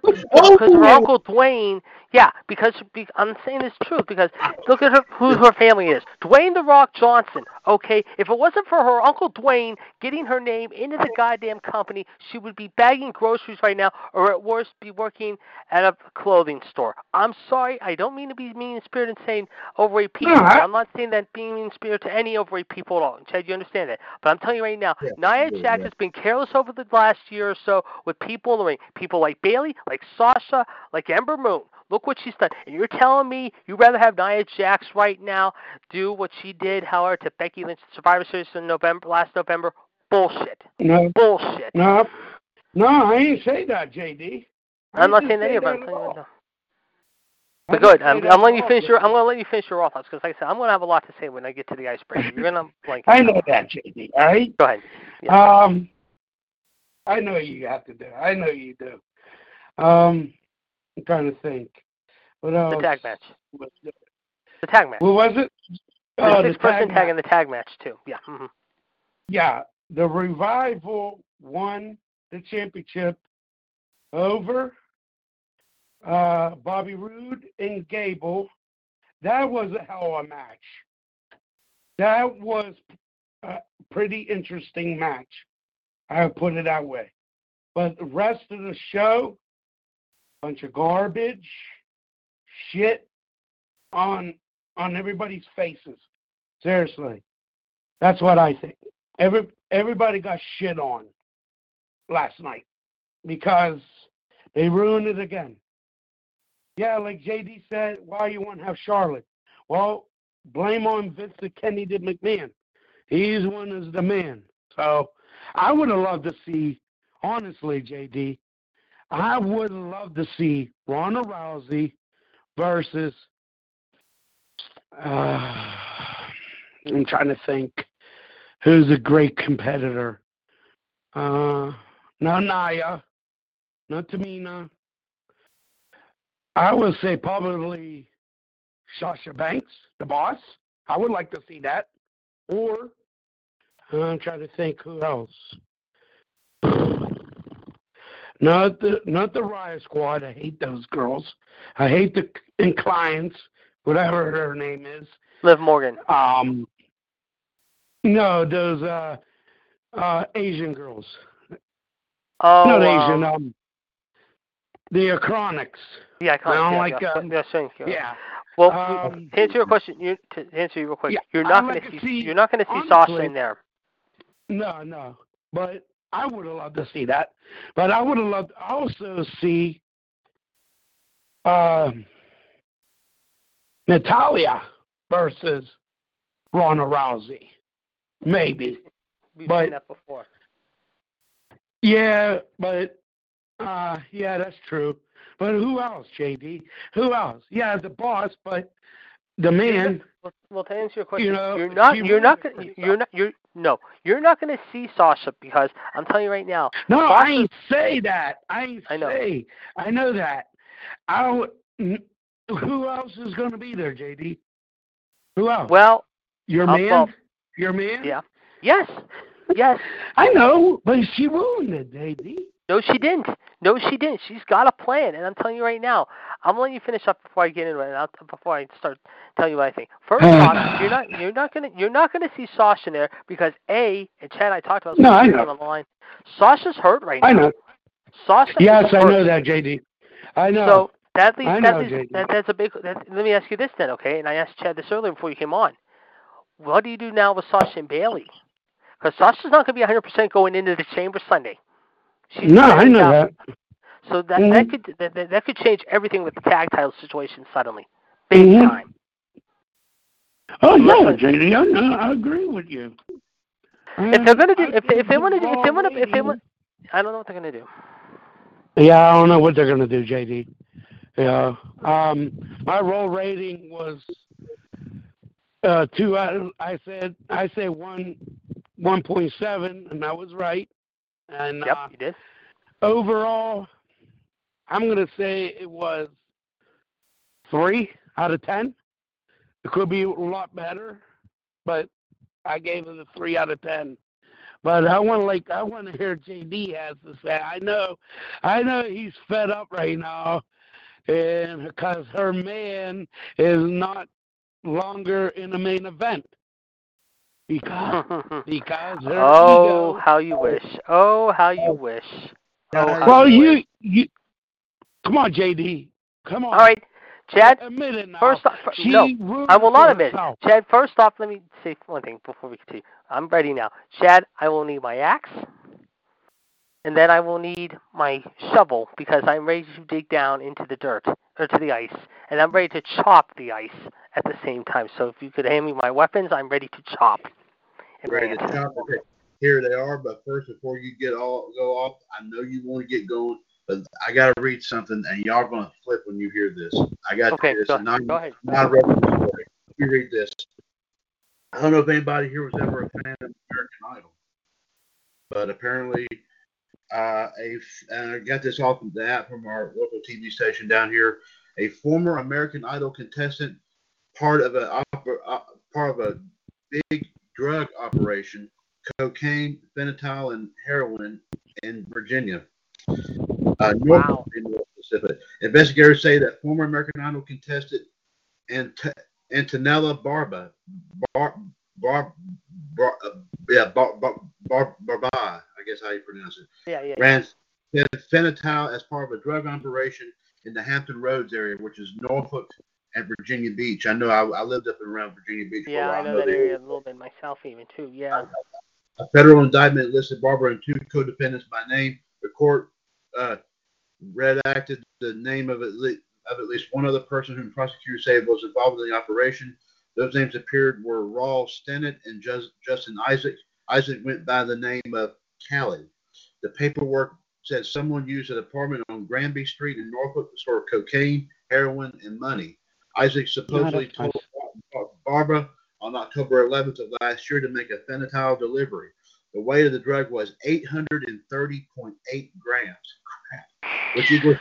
Uncle Dwayne, yeah, because I'm saying this truth, because look at her, who her family is. Dwayne The Rock Johnson, okay? If it wasn't for her Uncle Dwayne getting her name into the goddamn company, she would be bagging groceries right now, or at worst, be working at a clothing store. I'm sorry, I don't mean to be mean in spirit and saying overweight people. Right. I'm not saying that being mean in spirit to any overweight people at all. Chad, you understand that. But I'm telling you right now, yeah, Nia Jax has been careless over the last year or so with people in the ring. People like Bailey, like Sasha, like Ember Moon. Look what she's done. And you're telling me you'd rather have Nia Jax right now do what she did, however, to Becky Lynch Survivor Series in November, last November? Bullshit. No. Bullshit. No, no, I ain't say that, JD. I'm not saying any of it. But good. I'm letting you finish your. I'm going to let you finish your raw thoughts because, like I said, I'm going to have a lot to say when I get to the icebreaker. You're going to like. I know that, JD. All right. Go ahead. Yeah. I know you have to do. I know you do. I'm trying to think. What else? The tag match. The tag match. What was it? The six-person tag and the tag match, too. Yeah. Mm-hmm. Yeah. The Revival won the championship over Bobby Roode and Gable. That was a hell of a match. That was a pretty interesting match. I'll put it that way. But the rest of the show, bunch of garbage, shit on everybody's faces. Seriously. That's what I think. Everybody got shit on last night because they ruined it again. Yeah, like JD said, why you want to have Charlotte? Well, blame on Vince and Kenny McMahon. He's one is the man. So I would have loved to see, honestly, JD, I would love to see Ronda Rousey versus, I'm trying to think, who's a great competitor? Not Nia, not Tamina. I would say probably Sasha Banks, the boss. I would like to see that. Or, I'm trying to think who else. Not the Riot Squad. I hate those girls. I hate the clients, whatever her name is. Liv Morgan. No, those Asian girls. Oh, not Asian. The Iconics. The Iconics. Yeah. Well, to answer your question, you're not going to see. You're not going to see Sasha in there. No, but I would have loved to see that, but I would have loved to also see Natalya versus Ronda Rousey, maybe. We've seen that before. Yeah, but yeah, that's true. But who else, JD? Who else? Yeah, the boss, but the man. Well, to answer your question, you're not going to see Sasha because I'm telling you right now. No, Sasha, I ain't say that. I know that. Who else is going to be there, JD? Who else? Well, your man. Your man. Yeah. Yes. I know, but she ruined it, JD. No, she didn't. She's got a plan, and I'm telling you right now. I'm letting you finish up before I get into it. Before I start telling you what I think. First off, you're not gonna see Sasha in there because and Chad, I talked about on the line. Sasha's hurt right now. I know. Yes, I know that, JD. I know. So that's a big. Let me ask you this then, okay? And I asked Chad this earlier before you came on. What do you do now with Sasha and Bailey? Because Sasha's not gonna be 100% going into the chamber Sunday. I know that. So that could change everything with the tag title situation suddenly, big time. Oh no, JD, I agree with you. If they want to, I don't know what they're gonna do. Yeah, I don't know what they're gonna do, JD. Yeah, my roll rating was 2. I said 1.7, and I was right. And, yep, you did. Overall, I'm going to say it was 3 out of 10. It could be a lot better, but I gave it a 3 out of 10. But I want to hear JD has to say. I know he's fed up right now, and because her man is not longer in the main event. Because her ego, how you wish. Oh, how you wish. Come on, JD. Come on. All right. Chad, admit it now. I will not admit it. Chad, first off, let me say one thing before we continue. I'm ready now. Chad, I will need my axe, and then I will need my shovel, because I'm ready to dig down into the dirt, or to the ice, and I'm ready to chop the ice at the same time. So if you could hand me my weapons, I'm ready to chop. Ready to chop. Okay. Here they are, but first, before you go off, I know you want to get going. But I got to read something, and y'all are going to flip when you hear this. I got to do this. Go ahead. Not a you read this. I don't know if anybody here was ever a fan of American Idol. But apparently, I got this off of the app from our local TV station down here. A former American Idol contestant, part of a big drug operation, cocaine, fentanyl, and heroin in Virginia. Wow. Investigators say that former American Idol contestant Antonella Barba, I guess how you pronounce it. Yeah. Ran fentanyl as part of a drug operation in the Hampton Roads area, which is Norfolk and Virginia Beach. I know I lived up and around Virginia Beach. Yeah, for a while. I know that area a little bit myself, even too. Yeah. A federal indictment listed Barber and two co-defendants by name. The court redacted the name of at least one other person whom prosecutors say was involved in the operation. Those names appeared were Raul Stennett and Justin Isaac. Isaac went by the name of Callie. The paperwork said someone used an apartment on Granby Street in Norfolk to store cocaine, heroin, and money. Isaac supposedly told Barbara on October 11th of last year to make a fentanyl delivery. The weight of the drug was 830.8 grams. Crap. Which equals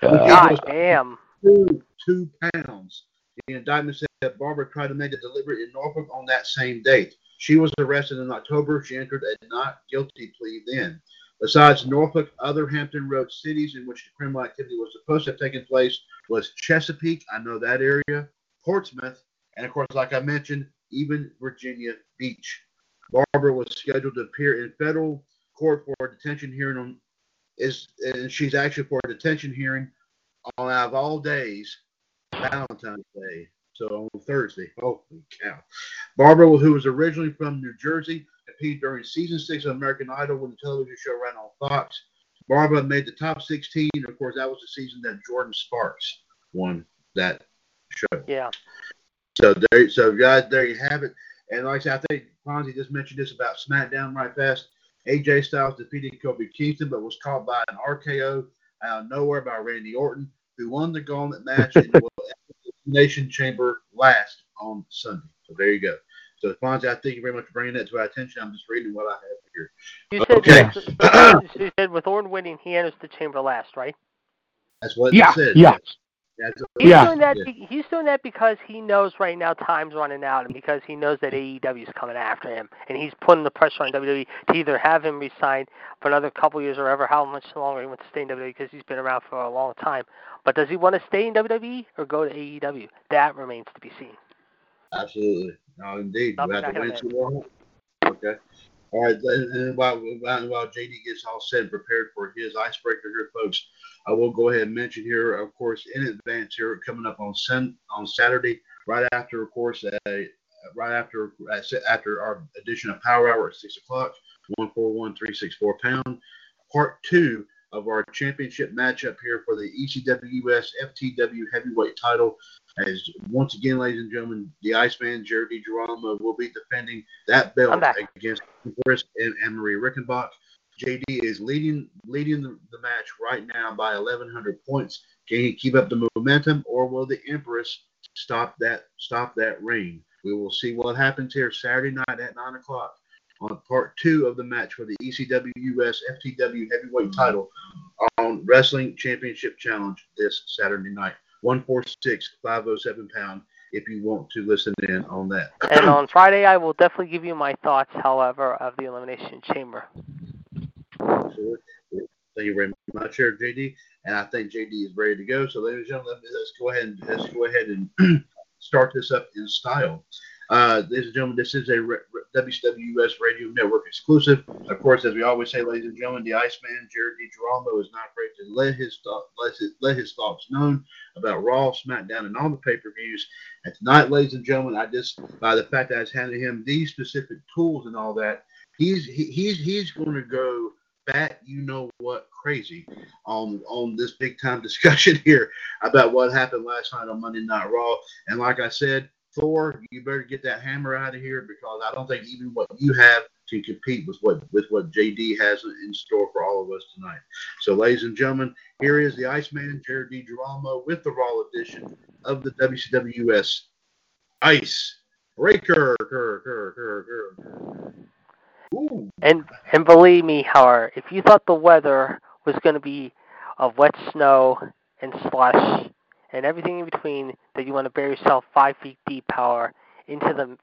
goddamn 2 pounds. The indictment said that Barbara tried to make a delivery in Norfolk on that same date. She was arrested in October. She entered a not guilty plea then. Besides Norfolk, other Hampton Roads cities in which the criminal activity was supposed to have taken place was Chesapeake, I know that area, Portsmouth, and of course, like I mentioned, even Virginia Beach. Barbara was scheduled to appear in federal court for a detention hearing out of all days, Valentine's Day, so on Thursday. Holy cow. Barbara, who was originally from New Jersey, competed during season 6 of American Idol when the television show ran on Fox. Barbara made the top 16. Of course, that was the season that Jordan Sparks won that show. Yeah. So guys, there you have it. And like I said, I think Ponzi just mentioned this about SmackDown right fast. AJ Styles defeated Kofi Kingston, but was caught by an RKO out of nowhere by Randy Orton, who won the gauntlet match in the Elimination Chamber last on Sunday. So there you go. So Ponzi, I thank you very much for bringing that to our attention. I'm just reading what I have here. You said with Orton winning, he enters the chamber last, right? That's what it says. Yeah. He's doing that because he knows right now time's running out, and because he knows that AEW is coming after him, and he's putting the pressure on WWE to either have him resign for another couple years or ever, how much longer he wants to stay in WWE, because he's been around for a long time. But does he want to stay in WWE or go to AEW? That remains to be seen. Absolutely. No, indeed. You have to wait too long. Okay. All right, and while JD gets all set and prepared for his icebreaker here, folks, I will go ahead and mention here, of course, in advance here, coming up on Saturday, right after our edition of Power Hour at 6 o'clock, 141-364-pound, part 2 of our championship matchup here for the ECWUS FTW heavyweight title. As once again, ladies and gentlemen, the Iceman, Jared DiGirolamo, will be defending that belt against Chris and Anne-Marie Rickenbach. JD is leading the match right now by 1,100 points. Can he keep up the momentum, or will the Empress stop that reign? We will see what happens here Saturday night at 9 o'clock on part 2 of the match for the ECWUS FTW heavyweight title on Wrestling Championship Challenge this Saturday night. 146-507 pound if you want to listen in on that. And on Friday, I will definitely give you my thoughts, however, of the Elimination Chamber. Absolutely. Thank you very much, Sheriff JD. And I think JD is ready to go. So, ladies and gentlemen, let's go ahead and start this up in style. Ladies and gentlemen, this is a WCWUS Radio Network exclusive. Of course, as we always say, ladies and gentlemen, the Iceman, Jared DiGirolamo, is not afraid to let his thoughts known about Raw, SmackDown, and all the pay-per-views. And tonight, ladies and gentlemen, by the fact that I just handed him these specific tools and all that, he's going to go bat, you know what, crazy on this big time discussion here about what happened last night on Monday Night Raw. And like I said, Thor, you better get that hammer out of here, because I don't think even what you have can compete with what JD has in store for all of us tonight. So, ladies and gentlemen, here is the Iceman, Jared DiGirolamo, with the Raw edition of the WCWUS Ice Breaker. Ooh. And believe me, however, if you thought the weather was going to be of wet snow and slush and everything in between, that you want to bury yourself 5 feet deep, however, into the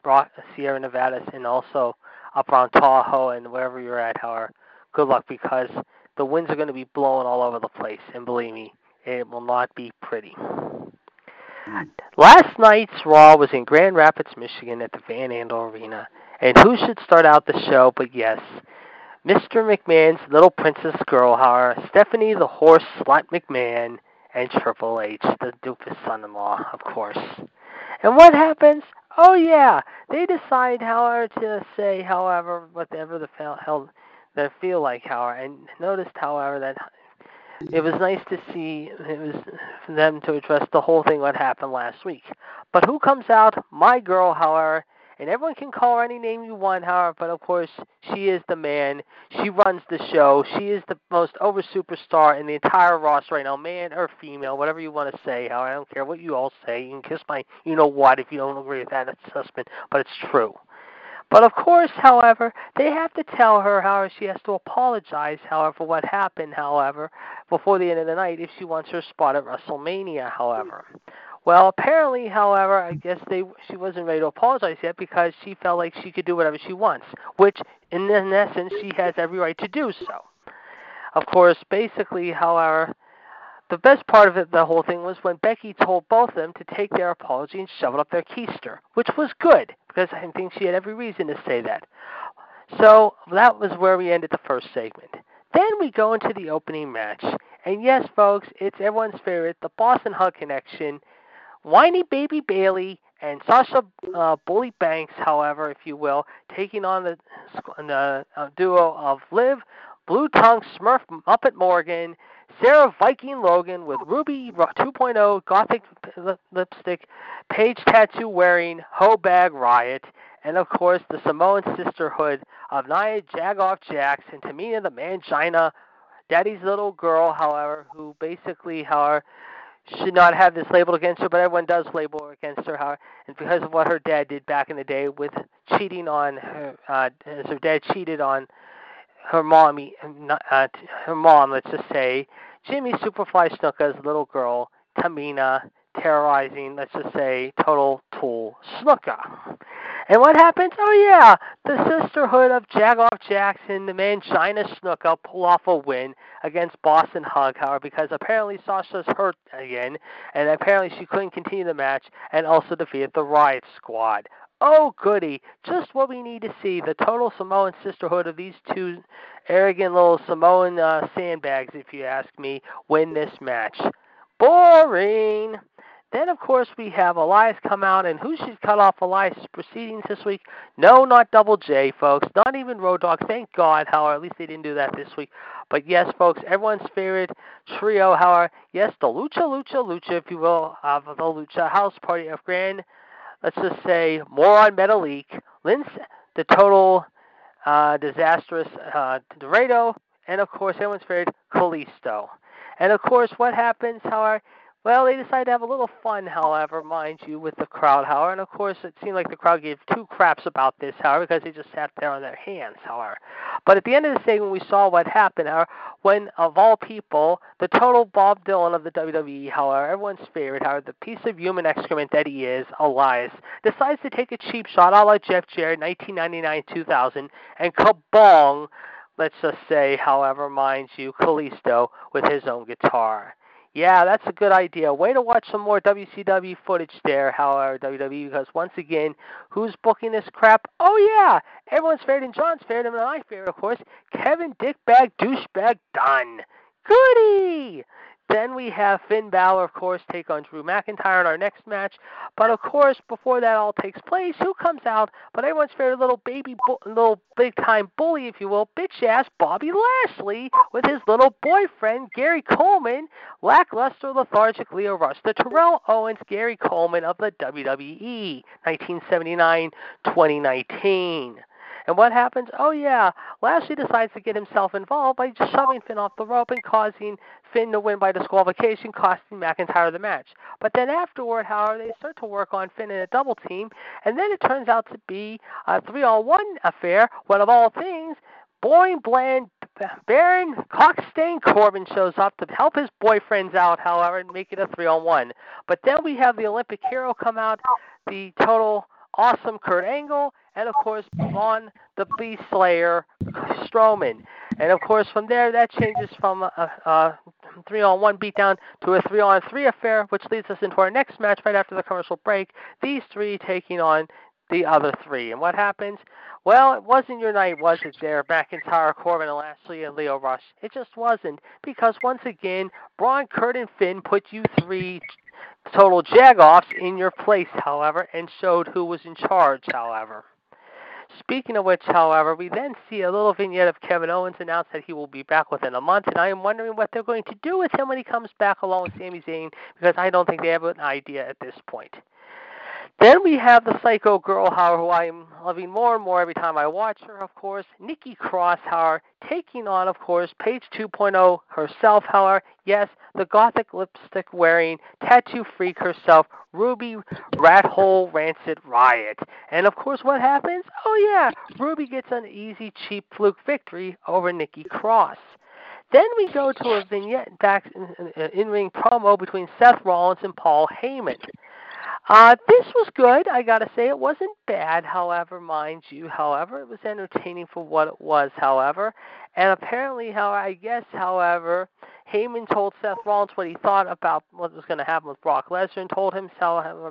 Sierra Nevadas and also up around Tahoe and wherever you're at, however, good luck, because the winds are going to be blowing all over the place, and believe me, it will not be pretty. Last night's Raw was in Grand Rapids, Michigan at the Van Andel Arena, and who should start out the show but, yes, Mr. McMahon's little princess girl, however, Stephanie the Horse Slut McMahon, and Triple H, the doofus son-in-law, of course. And what happens? Oh, yeah, they decide, however, to say, however, whatever the hell they feel like, however. And noticed, however, that it was nice to see for them to address the whole thing, what happened last week. But who comes out? My girl, however. And everyone can call her any name you want, however, but of course, she is the man. She runs the show. She is the most over superstar in the entire roster right now, man or female, whatever you want to say. However, I don't care what you all say. You can kiss my you-know-what if you don't agree with that assessment, but it's true. But of course, however, they have to tell her, however, she has to apologize, however, for what happened, however, before the end of the night if she wants her spot at WrestleMania, however. Well, apparently, however, I guess she wasn't ready to apologize yet because she felt like she could do whatever she wants, which, in essence, she has every right to do so. Of course, basically, however, the best part of the whole thing was when Becky told both of them to take their apology and shove it up their keister, which was good because I think she had every reason to say that. So that was where we ended the first segment. Then we go into the opening match. And yes, folks, it's everyone's favorite, the Boston Hug Connection, Whiny Baby Bailey and Sasha Bully Banks, however, if you will, taking on the duo of Liv, Blue Tongue Smurf Muppet Morgan, Sarah Viking Logan with Ruby 2.0 Gothic lipstick, Paige Tattoo wearing Hobag Riot, and of course the Samoan Sisterhood of Nia Jagoff Jax and Tamina the Mangina, Daddy's little girl, however, who basically, however, should not have this labeled against her, but everyone does label her against her, however, and because of what her dad did back in the day with cheating on her, as her dad cheated on her mom, let's just say, Jimmy Superfly Snuka's little girl, Tamina, terrorizing, let's just say, total tool Snuka. And what happens? Oh, yeah, the Sisterhood of Jagoff Jackson, the Mangina Snuka, pull off a win against Boston Hug, however, because apparently Sasha's hurt again, and apparently she couldn't continue the match, and also defeated the Riot Squad. Oh, goody, just what we need to see, the total Samoan Sisterhood of these two arrogant little Samoan sandbags, if you ask me, win this match. Boring! Then, of course, we have Elias come out, and who should cut off Elias' proceedings this week? No, not Double J, folks. Not even Road Dogg. Thank God, however, at least they didn't do that this week. But, yes, folks, everyone's favorite trio, however, yes, the Lucha, if you will, of the Lucha House Party of Grand, let's just say, Moron Metalik, Lince, the total disastrous Dorado, and, of course, everyone's favorite Kalisto. And, of course, what happens, however, Well, they decided to have a little fun, however, mind you, with the crowd, however. And, of course, it seemed like the crowd gave two craps about this, however, because they just sat there on their hands, however. But at the end of the segment, we saw what happened, however, when, of all people, the total Bob Dylan of the WWE, however, everyone's favorite, however, the piece of human excrement that he is, Elias, decides to take a cheap shot a la Jeff Jarrett, 1999-2000, and kabong, let's just say, however, mind you, Kalisto with his own guitar. Yeah, that's a good idea. Way to watch some more WCW footage there, however, WWE, because once again, who's booking this crap? Oh, yeah, everyone's favorite and John's favorite and my favorite, of course, Kevin Dickbag Douchebag Dunn. Goody! Then we have Finn Balor, of course, take on Drew McIntyre in our next match. But, of course, before that all takes place, who comes out? But everyone's favorite little baby, little big-time bully, if you will, bitch-ass Bobby Lashley with his little boyfriend, Gary Coleman, lackluster, lethargic Lio Rush, the Terrell Owens, Gary Coleman of the WWE, 1979-2019. And what happens? Oh, yeah, Lashley decides to get himself involved by just shoving Finn off the rope and causing Finn to win by disqualification, costing McIntyre the match. But then afterward, however, they start to work on Finn in a double team, and then it turns out to be a 3-on-1 affair, when of all things, boring, bland, Baron Cockstein Corbin shows up to help his boyfriends out, however, and make it a 3-on-1. But then we have the Olympic hero come out, the total awesome Kurt Angle, and, of course, on the Beast Slayer, Strowman. And, of course, from there, that changes from a 3-on-1 beatdown to a 3-on-3 affair, which leads us into our next match right after the commercial break, these three taking on the other three. And what happens? Well, it wasn't your night, was it, there, McIntyre, Corbin, and Lashley, and Lio Rush? It just wasn't, because, once again, Braun, Kurt, and Finn put you three total jag-offs in your place, however, and showed who was in charge, however. Speaking of which, however, we then see a little vignette of Kevin Owens announce that he will be back within a month, and I am wondering what they're going to do with him when he comes back along with Sami Zayn, because I don't think they have an idea at this point. Then we have the Psycho Girl, however, who I am loving more and more every time I watch her, of course, Nikki Cross, however, taking on, of course, Paige 2.0 herself, however, yes, the gothic lipstick-wearing tattoo freak herself, Ruby Rathole Rancid Riot. And, of course, what happens? Oh, yeah, Ruby gets an easy, cheap fluke victory over Nikki Cross. Then we go to a vignette back in-ring promo between Seth Rollins and Paul Heyman. This was good, I gotta say. It wasn't bad, however, mind you, however. It was entertaining for what it was, however. And apparently, however, Heyman told Seth Rollins what he thought about what was going to happen with Brock Lesnar and told him,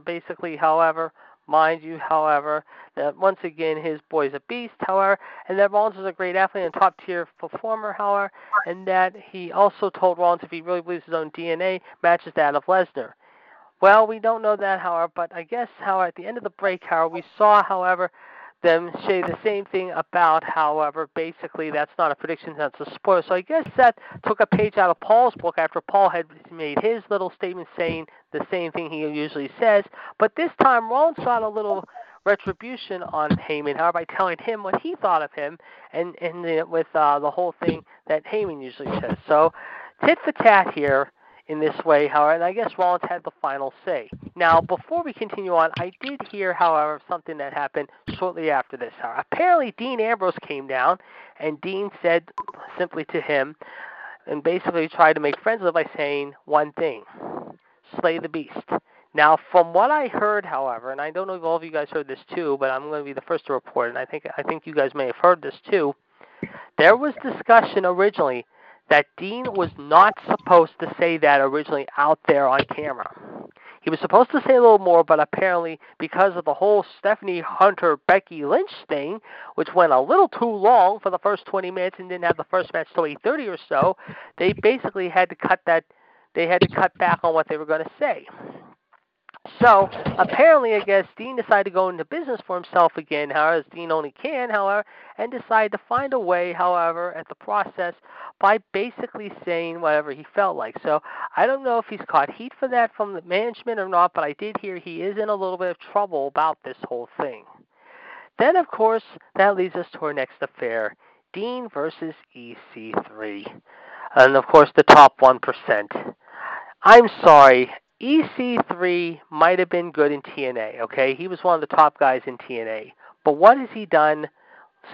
basically, however, mind you, however, that once again, his boy's a beast, however, and that Rollins is a great athlete and top-tier performer, however, and that he also told Rollins if he really believes his own DNA matches that of Lesnar. Well, we don't know that, however, but I guess, however, at the end of the break, however, we saw, however, them say the same thing about, however, basically that's not a prediction, that's a spoiler. So I guess Seth took a page out of Paul's book after Paul had made his little statement saying the same thing he usually says, but this time Rollins saw a little retribution on Heyman, however, by telling him what he thought of him and ending it with the whole thing that Heyman usually says. So tit for tat here. In this way, however, and I guess Rollins had the final say. Now, before we continue on, I did hear, however, something that happened shortly after this, however. Apparently, Dean Ambrose came down, and Dean said simply to him, and basically tried to make friends with him by saying one thing, slay the beast. Now, from what I heard, however, and I don't know if all of you guys heard this too, but I'm going to be the first to report, and I think you guys may have heard this too, there was discussion originally that Dean was not supposed to say that originally out there on camera. He was supposed to say a little more, but apparently because of the whole Stephanie Hunter-Becky Lynch thing, which went a little too long for the first 20 minutes and didn't have the first match till 8:30 or so, they basically had to cut back on what they were going to say. So, apparently, I guess, Dean decided to go into business for himself again, however, as Dean only can, however, and decided to find a way, however, at the process by basically saying whatever he felt like. So, I don't know if he's caught heat for that from the management or not, but I did hear he is in a little bit of trouble about this whole thing. Then, of course, that leads us to our next affair, Dean versus EC3, and, of course, the top 1%. I'm sorry, EC3 might have been good in TNA, okay? He was one of the top guys in TNA. But what has he done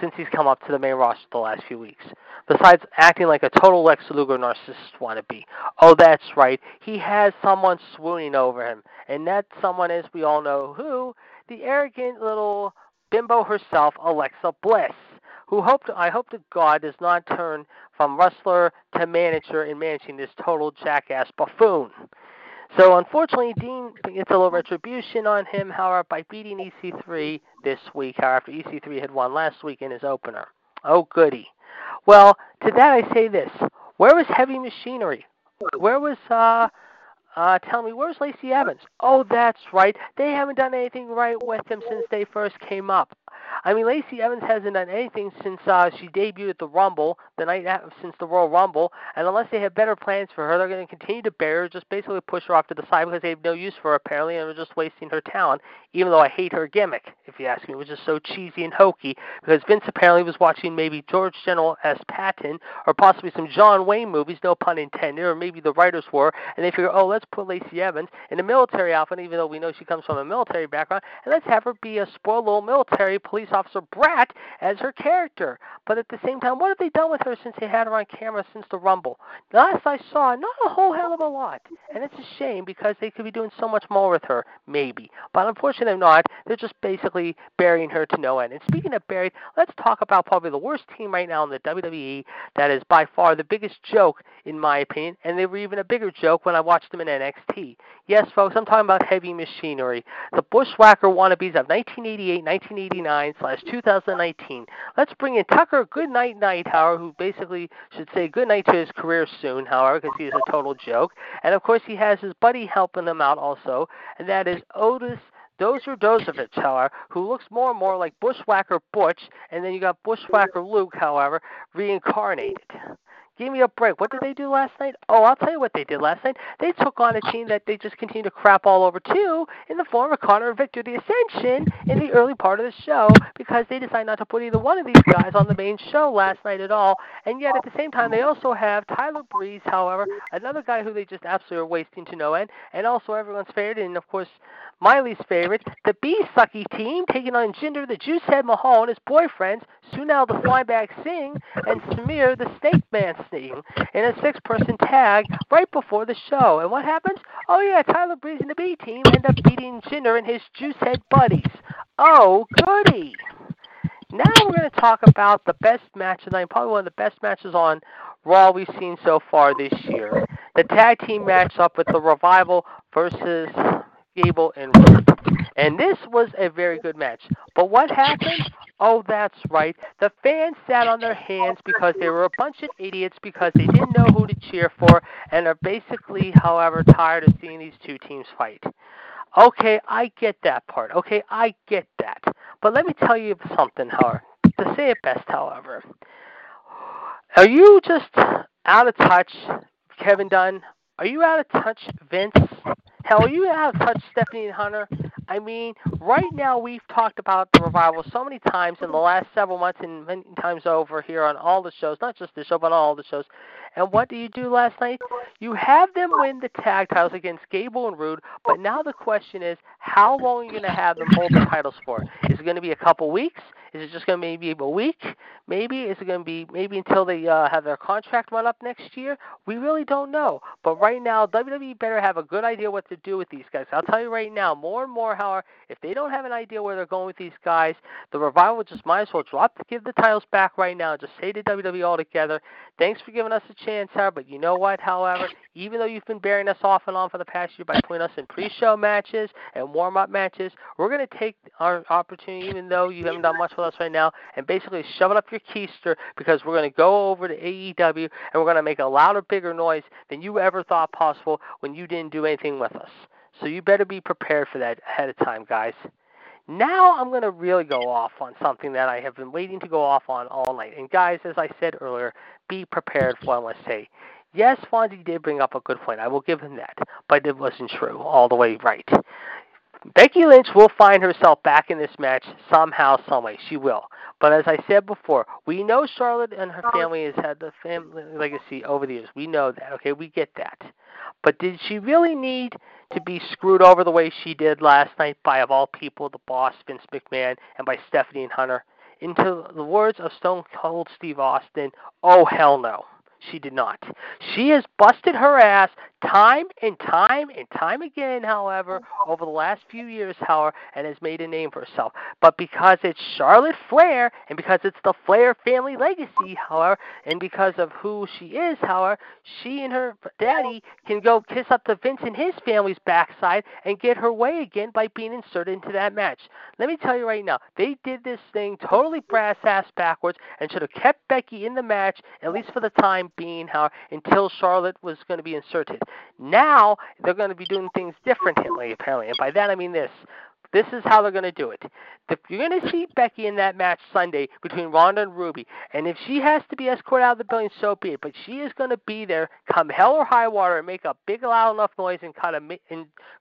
since he's come up to the main roster the last few weeks, besides acting like a total Lex Luger narcissist wannabe? Oh, that's right. He has someone swooning over him. And that someone is, we all know who, the arrogant little bimbo herself, Alexa Bliss, who I hope to God does not turn from wrestler to manager in managing this total jackass buffoon. So, unfortunately, Dean gets a little retribution on him, however, by beating EC3 this week, however, after EC3 had won last week in his opener. Oh, goody. Well, to that I say this. Where was Heavy Machinery? Where was, tell me, where was Lacey Evans? Oh, that's right. They haven't done anything right with him since they first came up. I mean, Lacey Evans hasn't done anything since she debuted at the Rumble, the night since the Royal Rumble, and unless they have better plans for her, they're going to continue to bury her, just basically push her off to the side because they have no use for her, apparently, and they're just wasting her talent, even though I hate her gimmick, if you ask me. It was just so cheesy and hokey, because Vince apparently was watching maybe George General S. Patton, or possibly some John Wayne movies, no pun intended, or maybe the writers were, and they figure, oh, let's put Lacey Evans in a military outfit, even though we know she comes from a military background, and let's have her be a spoiled little military police officer brat as her character. But at the same time, what have they done with her since they had her on camera since the Rumble? Last I saw, not a whole hell of a lot. And it's a shame because they could be doing so much more with her, maybe. But unfortunately they're not. They're just basically burying her to no end. And speaking of buried, let's talk about probably the worst team right now in the WWE that is by far the biggest joke, in my opinion, and they were even a bigger joke when I watched them in NXT. Yes, folks, I'm talking about Heavy Machinery. The Bushwhacker wannabes of 1988, 1989, /2019. Let's bring in Tucker Goodnight Knight, however, who basically should say goodnight to his career soon, however, because he is a total joke. And, of course, he has his buddy helping him out also, and that is Otis Dozer Dozovich, however, who looks more and more like Bushwhacker Butch, and then you got Bushwhacker Luke, however, reincarnated. Give me a break. What did they do last night? Oh, I'll tell you what they did last night. They took on a team that they just continue to crap all over to in the form of Connor and Victor, the Ascension, in the early part of the show because they decided not to put either one of these guys on the main show last night at all. And yet, at the same time, they also have Tyler Breeze, however, another guy who they just absolutely are wasting to no end, and also everyone's favorite, and of course, Miley's favorite, the B-Sucky team, taking on Jinder, the Juicehead Mahal, and his boyfriends, Sunil the Flyback Singh, and Samir the Snake Man Singh, in a six-person tag right before the show. And what happens? Oh, yeah, Tyler Breeze and the B team end up beating Jinder and his Juicehead buddies. Oh, goody. Now we're going to talk about the best match of the night, probably one of the best matches on Raw we've seen so far this year. The tag team match up with the Revival versus Gable and Root. And this was a very good match. But what happened? Oh, that's right. The fans sat on their hands because they were a bunch of idiots because they didn't know who to cheer for and are basically, however, tired of seeing these two teams fight. Okay, I get that part. Okay, I get that. But let me tell you something, however, to say it best, however. Are you just out of touch, Kevin Dunn? Are you out of touch, Vince? Hell, are you out of touch, Stephanie and Hunter? I mean, right now we've talked about the Revival so many times in the last several months and many times over here on all the shows, not just this show, but on all the shows. And what do you do last night? You have them win the tag titles against Gable and Rude, but now the question is, how long are you going to have them hold the titles for? Is it going to be a couple weeks? Is it just going to maybe a week? Maybe? Is it going to be maybe until they have their contract run up next year? We really don't know. But right now, WWE better have a good idea what to do with these guys. I'll tell you right now, more and more, however, if they don't have an idea where they're going with these guys, the Revival just might as well give the titles back right now and just say to WWE altogether, thanks for giving us a chance, however, but you know what, however, even though you've been burying us off and on for the past year by putting us in pre-show matches and warm-up matches, we're going to take our opportunity, even though you haven't done much with us right now, and basically shove it up your keister because we're going to go over to AEW and we're going to make a louder, bigger noise than you ever thought possible when you didn't do anything with us. So you better be prepared for that ahead of time, guys. Now I'm going to really go off on something that I have been waiting to go off on all night. And guys, as I said earlier, be prepared for what I want to say. Yes, Fonzie did bring up a good point. I will give him that. But it wasn't true all the way right. Becky Lynch will find herself back in this match somehow, someway. She will. But as I said before, we know Charlotte and her family has had the family legacy over the years. We know that, okay? We get that. But did she really need to be screwed over the way she did last night by, of all people, the boss, Vince McMahon, and by Stephanie and Hunter? Into the words of Stone Cold Steve Austin, oh, hell no. She did not. She has busted her ass time and time and time again, however, over the last few years, however, and has made a name for herself. But because it's Charlotte Flair, and because it's the Flair family legacy, however, and because of who she is, however, she and her daddy can go kiss up to Vince and his family's backside and get her way again by being inserted into that match. Let me tell you right now, they did this thing totally brass-ass backwards and should have kept Becky in the match, at least for the time being, however, until Charlotte was going to be inserted. Now, they're going to be doing things differently, apparently. And by that, I mean this. This is how they're going to do it. You're going to see Becky in that match Sunday between Ronda and Ruby. And if she has to be escorted out of the building, so be it. But she is going to be there, come hell or high water, and make a big, loud enough noise and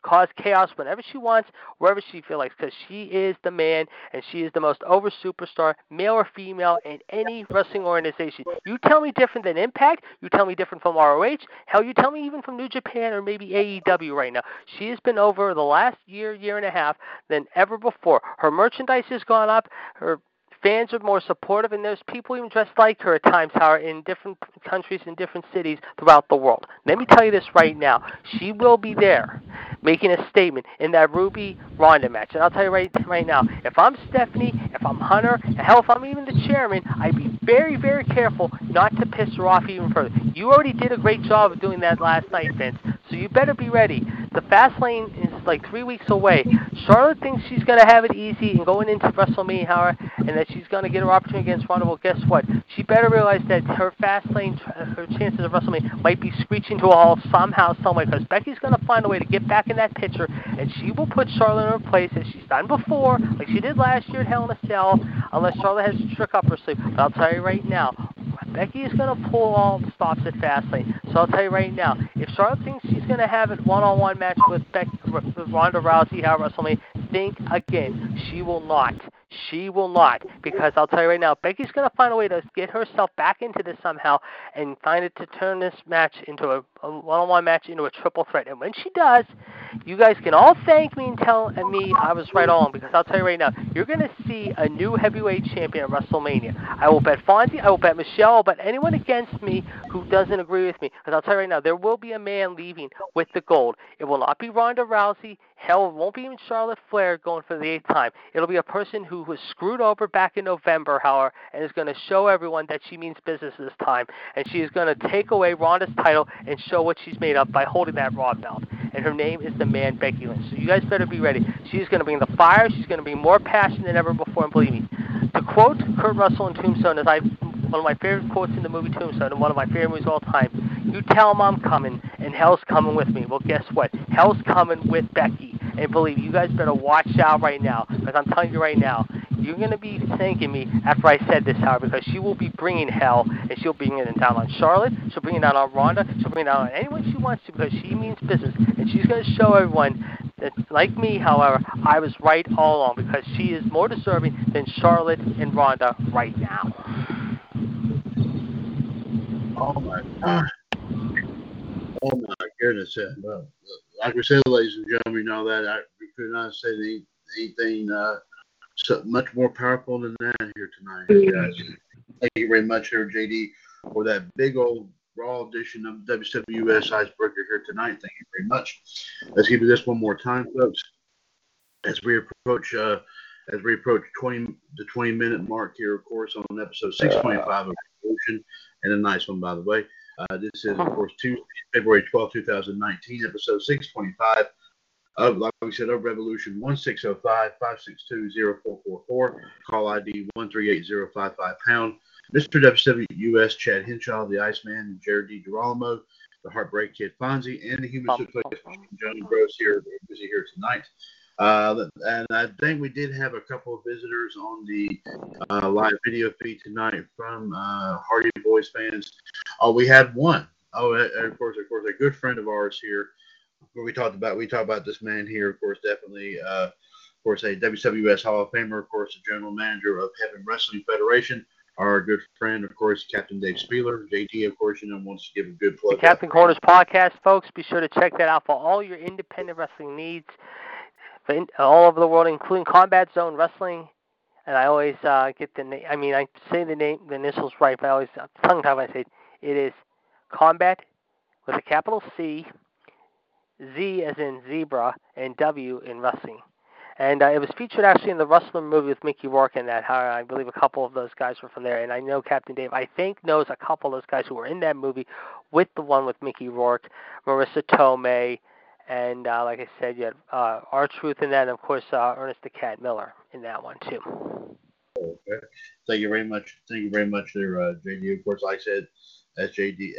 cause chaos whenever she wants, wherever she feels like. Because she is the man, and she is the most over superstar, male or female, in any wrestling organization. You tell me different than Impact. You tell me different from ROH. Hell, you tell me even from New Japan or maybe AEW right now. She has been over the last year, year and a half, than ever before. Her merchandise has gone up. Her fans are more supportive, and there's people even dressed like her at times, however, in different countries and different cities throughout the world. Let me tell you this right now. She will be there making a statement in that Ruby-Ronda match. And I'll tell you right now, if I'm Stephanie, if I'm Hunter, and hell, if I'm even the chairman, I'd be very, very careful not to piss her off even further. You already did a great job of doing that last night, Vince. So you better be ready. The fast lane is like 3 weeks away. Charlotte thinks she's going to have it easy and going into WrestleMania, however, and that she's going to get her opportunity against Ronda. Well, guess what? She better realize that her fast lane, her chances of WrestleMania might be screeching to a halt somehow, someway, because Becky's going to find a way to get back in that picture, and she will put Charlotte in her place as she's done before, like she did last year at Hell in a Cell, unless Charlotte has a trick up her sleeve. But I'll tell you right now, Becky is going to pull all the stops at Fastlane. So I'll tell you right now, if Charlotte thinks she's going to have a one-on-one match with Ronda Rousey at WrestleMania, think again. She will not. She will not, because I'll tell you right now, Becky's going to find a way to get herself back into this somehow and find it to turn this match into a one-on-one match into a triple threat. And when she does, you guys can all thank me and tell me I was right on, because I'll tell you right now, you're going to see a new heavyweight champion at WrestleMania. I will bet Fonzie, I will bet Michelle, but anyone against me who doesn't agree with me, because I'll tell you right now, there will be a man leaving with the gold. It will not be Ronda Rousey. Hell, it won't be even Charlotte Flair going for the 8th time. It'll be a person who was screwed over back in November, however, and is going to show everyone that she means business this time. And she is going to take away Ronda's title and show what she's made up by holding that Raw belt. And her name is the man Becky Lynch. So you guys better be ready. She's going to bring the fire. She's going to be more passionate than ever before, and believe me. To quote Kurt Russell in Tombstone, as one of my favorite quotes in the movie Tombstone, and one of my favorite movies of all time, you tell them I'm coming, and hell's coming with me. Well, guess what? Hell's coming with Becky. And believe you guys better watch out right now, because I'm telling you right now, you're going to be thanking me after I said this, however, because she will be bringing hell, and she'll bring it down on Charlotte, she'll bring it down on Ronda, she'll bring it down on anyone she wants to, because she means business, and she's going to show everyone that, like me, however, I was right all along, because she is more deserving than Charlotte and Ronda right now. Oh, my God. Oh, my goodness. Like we said, ladies and gentlemen, all that, we could not say anything much more powerful than that here tonight. Thank you very much, here, JD, for that big old Raw edition of WCWUS Icebreaker here tonight. Thank you very much. Let's give you this one more time, folks. As we approach 20-minute mark here, of course, on episode 625 of Revolution, and a nice one, by the way. This is, of course, Tuesday, February 12, 2019, episode 625 of, like we said, of Revolution 1605-562-0444, call ID 138055#. Mr. WCWUS, Chad Henshaw, the Iceman, Jared DiGirolamo, the Heartbreak Kid Fonzie, and the Human Suplex, John Gross here, busy here tonight. And I think we did have a couple of visitors on the live video feed tonight from Hardy Boys Fans. Oh, we had one. Oh, and of course, a good friend of ours here. We talked about this man here. Of course, definitely, of course, a WCWUS Hall of Famer. Of course, the General Manager of Heaven Wrestling Federation. Our good friend, of course, Captain Dave Spieler. JT, of course, you know, wants to give a good plug. The Captain Corners podcast, folks. Be sure to check that out for all your independent wrestling needs all over the world, including Combat Zone Wrestling. And I always get the name. I mean, I say the name, the initials right, but I always tongue-tied when I say it. It is Combat with a capital C, Z as in zebra, and W in wrestling. And it was featured actually in the Wrestler movie with Mickey Rourke in that. I believe a couple of those guys were from there. And I know Captain Dave, I think, knows a couple of those guys who were in that movie with the one with Mickey Rourke, Marissa Tomei, and like I said, you had R-Truth in that, and of course, Ernest the Cat Miller in that one, too. Okay. Thank you very much. Thank you very much there, JD. Of course, like I said, as JD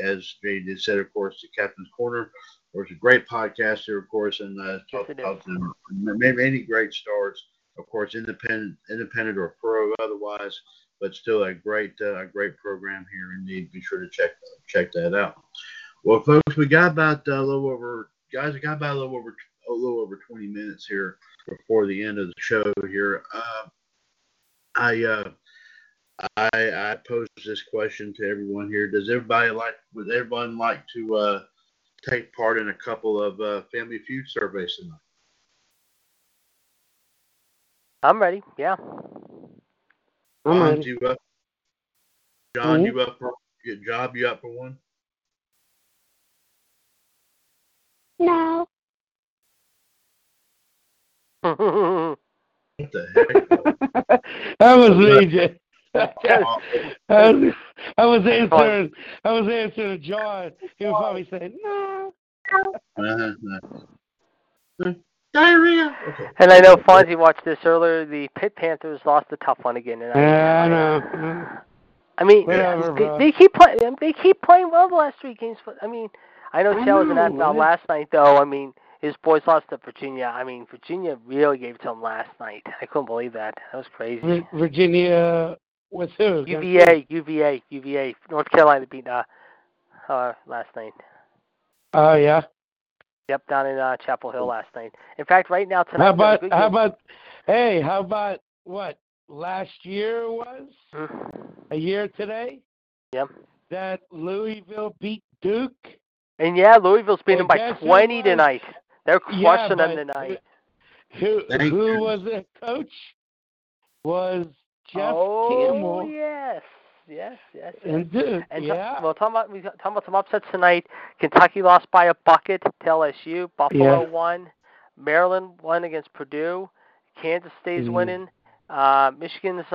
said, of course, the Captain's Corner. There's a great podcast here, of course, and talk about many great stars, of course, independent or pro otherwise, but still a great program here indeed. Be sure to check that out. Well, folks, we got about a little over 20 minutes here before the end of the show here. I posed this question to everyone here. Would everyone like to take part in a couple of Family Feud surveys tonight? I'm ready, yeah. John, you up? John, mm-hmm. You up for one? No. What the heck? That was me, Jay. I was answering John. He was probably saying, no. Diarrhea. Okay. And I know Fonzie watched this earlier. The Pitt Panthers lost the tough one again. I know. I mean, they keep playing well the last three games. But, I mean, I know Shell was in NFL last night, though. I mean, his boys lost to Virginia. I mean, Virginia really gave it to him last night. I couldn't believe that. That was crazy. Virginia... With who? UVA. North Carolina beat last night. Oh, yeah? Yep, down in Chapel Hill last night. In fact, right now tonight. How about what last year was? Mm-hmm. A year today? Yep. That Louisville beat Duke? And yeah, Louisville's beating them by 20 tonight. They're crushing them tonight. Who was their coach? Was... Jeff Campbell. Oh, yes. Talking about some upsets tonight, Kentucky lost by a bucket to LSU. Buffalo won. Maryland won against Purdue. Kansas State's winning. Michigan's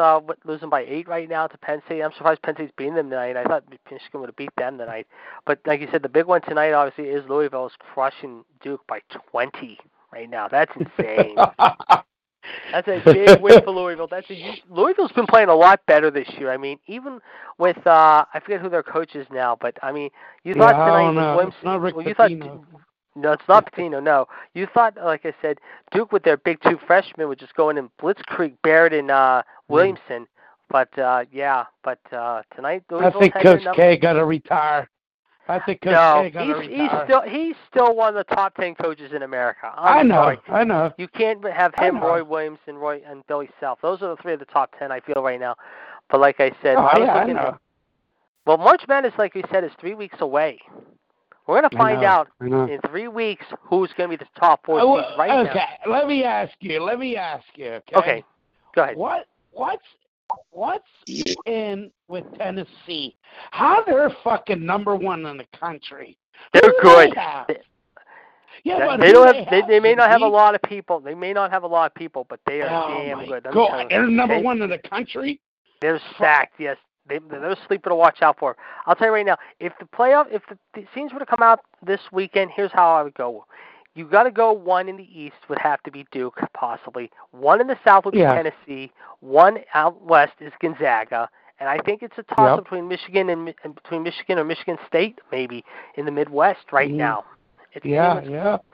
losing by 8 right now to Penn State. I'm surprised Penn State's beating them tonight. I thought Michigan would have beat them tonight. But like you said, the big one tonight, obviously, is Louisville's crushing Duke by 20 right now. That's insane. That's a big win for Louisville. Louisville's been playing a lot better this year. I mean, even with I forget who their coach is now, but I mean, it's not Pitino. No, you thought, like I said, Duke with their big two freshmen would just go in and blitzkrieg Barrett and Williamson, but tonight Louisville. I think Coach K got to retire. He's still one of the top 10 coaches in America. I know. You can't have him, Roy Williams, and Billy Self. Those are the three of the top 10 I feel right now. But like I said, well, March Madness, like we said, is 3 weeks away. We're gonna find out in 3 weeks who's gonna be the top 4 seeds now. Okay, let me ask you. Okay, go ahead. What's in with Tennessee? How they're fucking number one in the country? They're good. They may not have a lot of people, but they are damn good. They're number one in the country. They're stacked. Yes, they're a sleeper to watch out for. I'll tell you right now, if the teams were to come out this weekend, here's how I would go. You got to go one in the East would have to be Duke, possibly. One in the South would be Tennessee. One out West is Gonzaga. And I think it's a toss between Michigan and between Michigan or Michigan State, maybe, in the Midwest right now. It's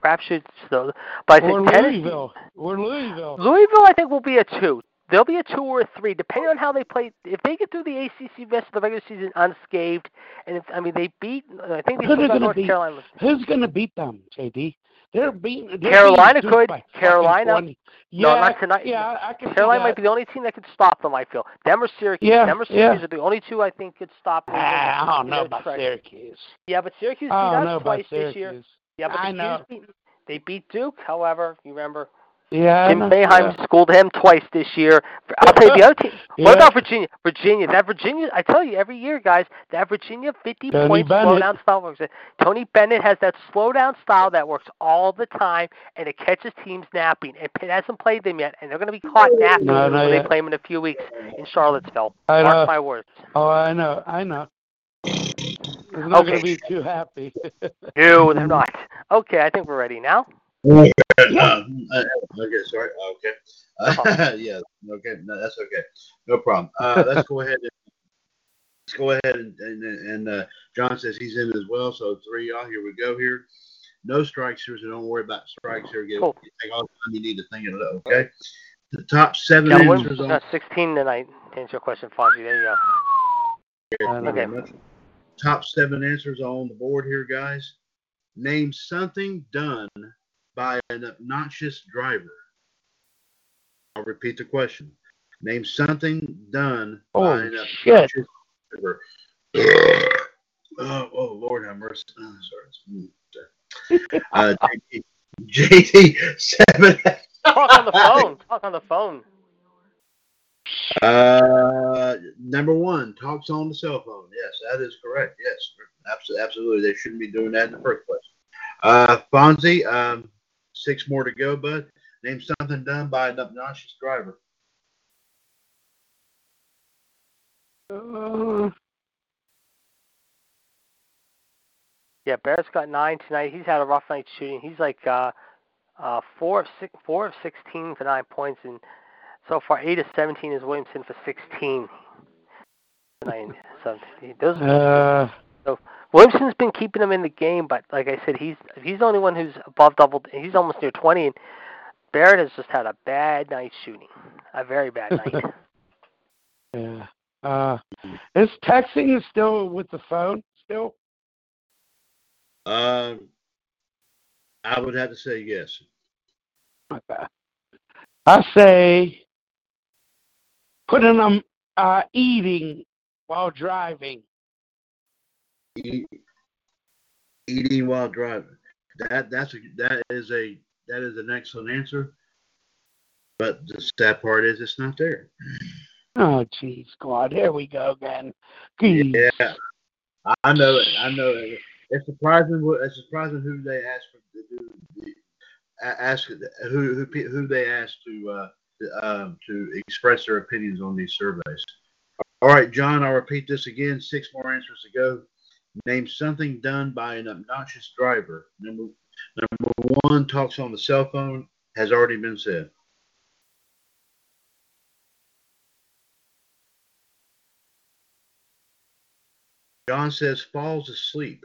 crapshoots, though. But I think Louisville. I think, will be a 2. There'll be a two or a three, depending on how they play. If they get through the ACC rest of the regular season unscathed, and they beat. I think they beat North Carolina. Who's going to beat them, JD? They're beating Carolina. Carolina might be the only team that could stop them. I feel them or Syracuse. Yeah, them or Syracuse are the only two I think could stop them. I don't know about Syracuse. Yeah, but Syracuse beat us twice this year. Yeah, but they beat Duke. However, you remember. Yeah, Jim Boeheim schooled him twice this year. I'll tell you the other team. What about Virginia? Virginia, I tell you every year, guys, that Virginia 50-point slowdown style works. Tony Bennett has that slowdown style that works all the time, and it catches teams napping. It hasn't played them yet, and they're going to be caught napping when they play them in a few weeks in Charlottesville. Mark my words. Oh, I know. They're not going to be too happy. No, they're not. Okay, I think we're ready now. Yeah. Okay, sorry. Okay. Yeah. Okay. No, that's okay. No problem. Let's go ahead and John says he's in as well. So three y'all. Here we go. Here. No strikes here, so don't worry about strikes here. Get cool. Take all the time you need to think of it. Okay. The top seven. Yeah, we're 16 tonight. To answer your question, Fonzie. There you go. Okay. Top seven answers are on the board here, guys. Name something done by an obnoxious driver. I'll repeat the question. Name something done by an obnoxious driver. Oh, Lord have mercy. Oh, sorry. JD7. Talk on the phone. Number one, talks on the cell phone. Yes, that is correct. Yes, absolutely. They shouldn't be doing that in the first place. Fonzie, six more to go, bud. Name something done by an obnoxious driver. Yeah, Barrett's got 9 tonight. He's had a rough night shooting. He's like 4 of 16 for 9 points, and so far 8 of 17 is Williamson for 16. So those. So Williamson's been keeping him in the game, but like I said, he's the only one who's above double. He's almost near 20, and Barrett has just had a bad night shooting, a very bad night. Yeah. Is texting still with the phone still? I would have to say yes. I say putting them eating while driving. Eating while driving. That is an excellent answer. But the sad part is it's not there. Oh, jeez, God! Here we go again. Jeez. Yeah, I know it. It's surprising who they ask to express their opinions on these surveys. All right, John. I'll repeat this again. 6 more answers to go. Name something done by an obnoxious driver. Number one, talks on the cell phone, has already been said. John says falls asleep.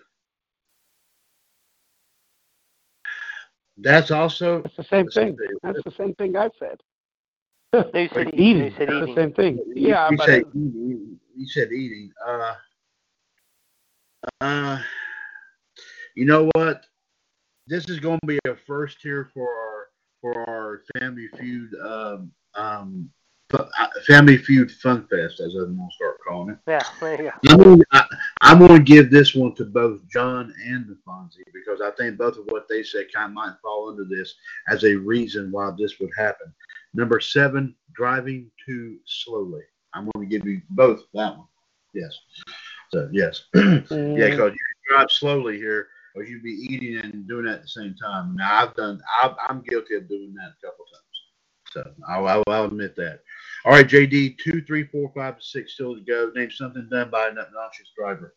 That's the same thing. That's the same thing I said. You said eating. That's the same thing. Yeah, you said eating. You know what? This is going to be a first here for our Family Feud Fun Fest, as I'm going to start calling it. Yeah, there you go. I'm going to give this one to both John and Fonzie because I think both of what they said kind of might fall under this as a reason why this would happen. Number 7, driving too slowly. I'm going to give you both that one. Yes. So, yes. Yeah, because you drive slowly here, or you'd be eating and doing that at the same time. Now, I'm guilty of doing that a couple times. So, I'll admit that. All right, JD, 2, 3, 4, 5, 6 still to go. Name something done by an obnoxious driver.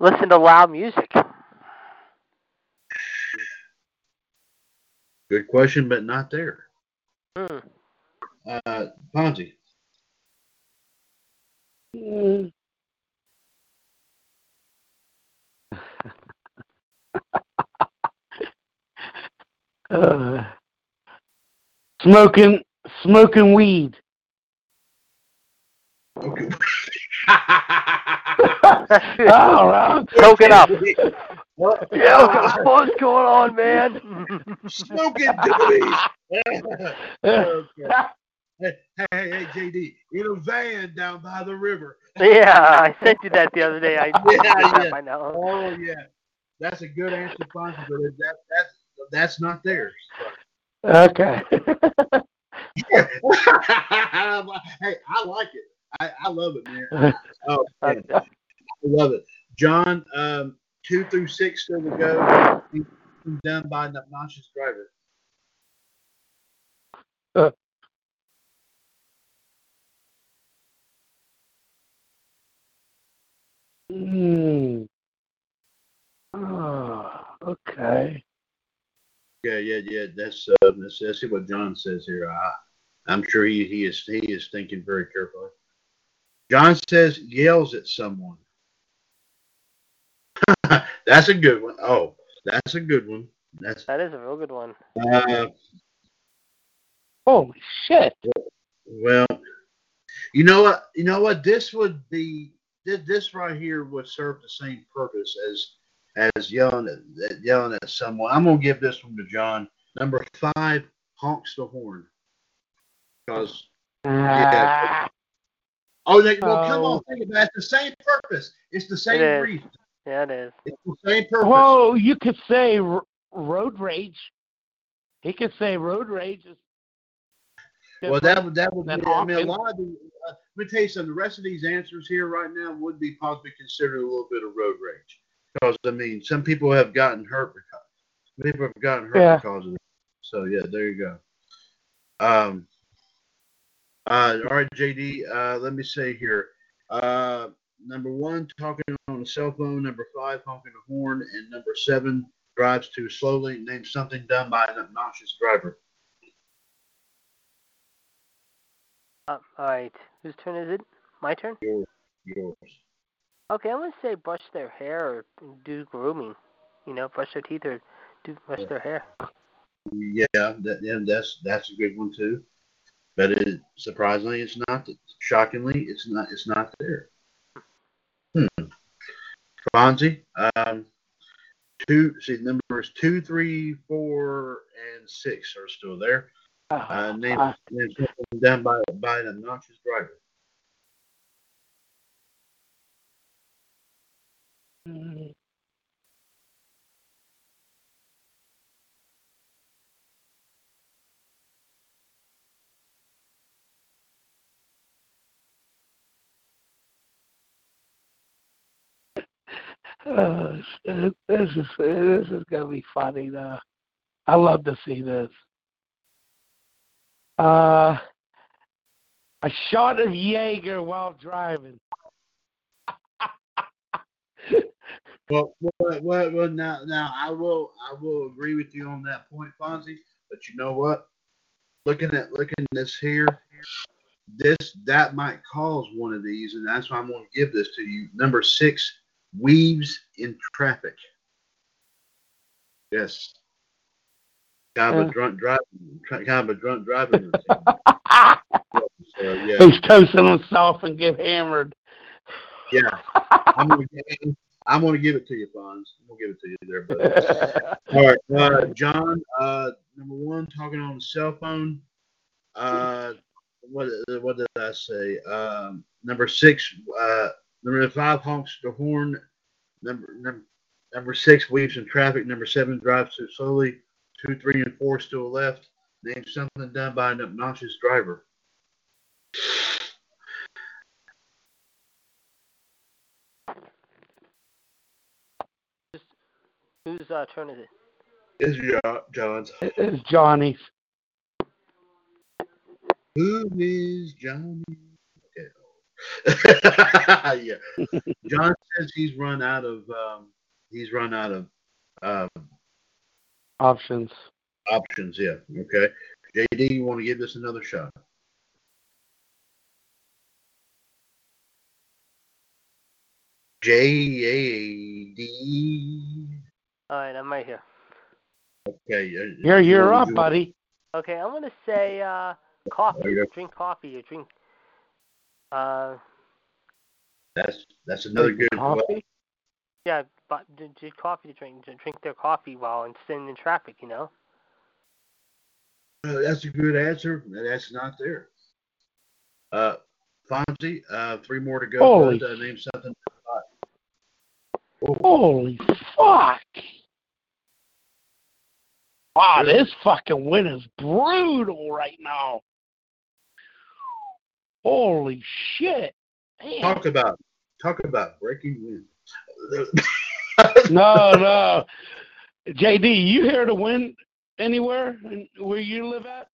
Listen to loud music. Good question, but not there. Ponzi. Smoking smoking weed. Okay. All right. Soak it up. What the fuck's going on, man? Smoke it, dude. Hey, JD. In a van down by the river. Yeah, I sent you that the other day. I know. Oh, yeah. That's a good answer, but that's not theirs. Okay. Hey, I like it. I love it, man. Oh, man. I love it. John, 2 through 6 still to go. Done by an obnoxious driver. Oh, okay. Yeah. Let's see what John says here. I'm sure he is thinking very carefully. John says, yells at someone. That's a good one. Oh, that's a good one. That is a real good one. Holy shit. Well, you know what? This right here would serve the same purpose as yelling at someone. I'm gonna give this one to John. Number 5, honks the horn. Because yeah. Oh, come on, think about it. It's the same purpose. It's the same reason. Yeah, it is. It's the same purpose. Whoa, you could say road rage. He could say road rage is. Well, that would be. I mean, a lot of the. Let me tell you something. The rest of these answers here right now would be possibly considered a little bit of road rage, because I mean, some people have gotten hurt because of it. So yeah, there you go. All right, JD. Let me see here. Number 1, talking on a cell phone. Number 5, honking a horn. And number 7, drives too slowly. Name something done by an obnoxious driver. All right. Whose turn is it? My turn? Yours. Okay, I'm going to say brush their hair or do grooming. Brush their teeth or brush their hair. Yeah, that's a good one, too. But surprisingly, it's not. Shockingly, it's not there. Fonzie, numbers 2, 3, 4, and 6 are still there. Name done by an obnoxious driver. This is gonna be funny though. I love to see this. A shot of Jaeger while driving. Well, now I will agree with you on that point, Fonzie. But you know what? Looking at this here. That might cause one of these, and that's why I'm going to give this to you. Number 6. Weaves in traffic. Yes. Kind of a drunk driving routine. He's toasting himself and get hammered. Yeah. I'm gonna give it to you, Fonz. I'm gonna give it to you there, buddy. All right. John, number 1, talking on the cell phone. What did I say? Number 6, Number 5, honks the horn. Number 6, weaves in traffic. Number 7, drives too slowly. 2, 3, and 4 still left. Name something done by an obnoxious driver. Whose turn is it? It's John's. It's Johnny's. Who is Johnny? Yeah. John says he's run out of options. Options, yeah. Okay. JD, you want to give this another shot? JD. All right, I'm right here. Okay. You're up, buddy. Okay, I'm going to say coffee. Drink coffee. You drink. That's another good coffee. Way. Yeah, but just coffee to drink. Drink their coffee while and sitting in traffic. You know. That's a good answer. That's not there. Fonzie, three more to go. Holy, but, name something. Holy fuck! Wow, this fucking win is brutal right now. Holy shit! Man. Talk about breaking wins. No. JD, you hear the win anywhere where you live at?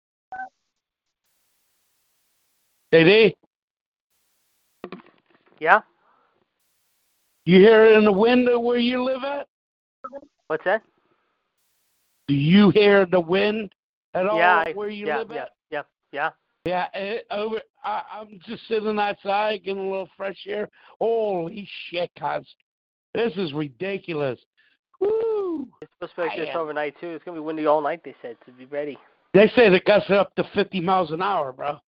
JD? Yeah? You hear it in the window where you live at? What's that? Do you hear the wind at all where you live at? Yeah. I'm just sitting outside getting a little fresh air. Holy shit, guys. This is ridiculous. Woo! It's supposed to be like this overnight, too. It's going to be windy all night, they said, so be ready. They say the gusts are up to 50 miles an hour, bro.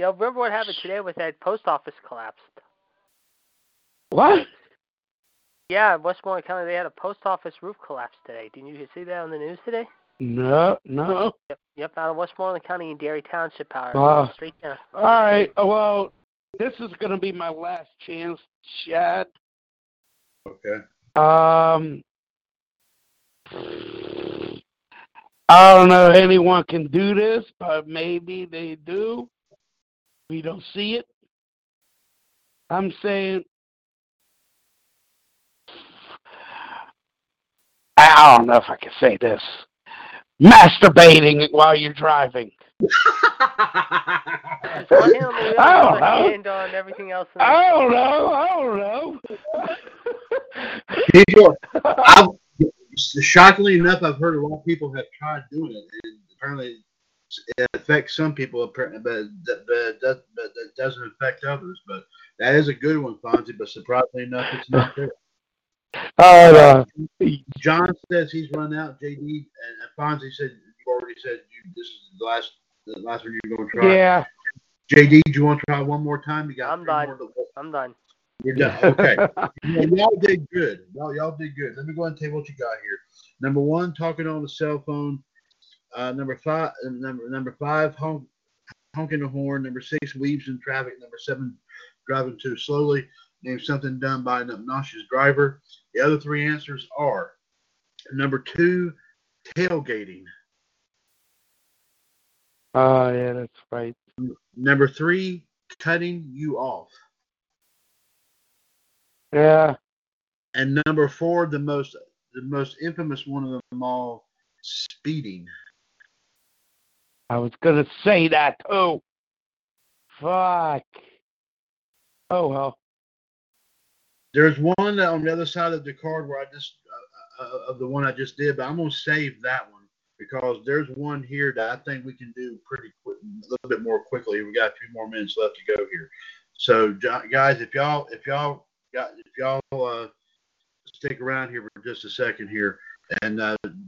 Yeah, remember what happened today with that post office collapsed? What? Yeah, in Westmoreland County, they had a post office roof collapse today. Didn't you see that on the news today? No. Yep, out of Westmoreland County in Derry Township. Straight down. All right, well, this is going to be my last chance, Chad. Okay. I don't know if anyone can do this, but maybe they do. We don't see it. I'm saying... I don't know if I can say this. Masturbating while you're driving. I don't know. Shockingly enough, I've heard a lot of people have tried doing it, and apparently it affects some people, but it doesn't affect others. But that is a good one, Fonzie, but surprisingly enough, it's not there. John says he's run out. JD and Fonzie said you already said this is the last one you're going to try. Yeah. JD, do you want to try one more time? I'm done. You're done. Okay. Y'all did good. Y'all did good. Let me go ahead and tell you what you got here. Number 1, talking on the cell phone. Number five, honking the horn. Number 6, weaves in traffic. Number 7, driving too slowly. Name something done by an obnoxious driver. The other 3 answers are number 2, tailgating. Oh, yeah, that's right. Number 3, cutting you off. Yeah. And number 4, the most infamous one of them all, speeding. I was gonna say that. Oh, fuck. Oh well. There's one on the other side of the card where I just of the one I just did, but I'm gonna save that one because there's one here that I think we can do pretty quick, a little bit more quickly. We got 2 more minutes left to go here, so guys, if y'all stick around here for just a second here, and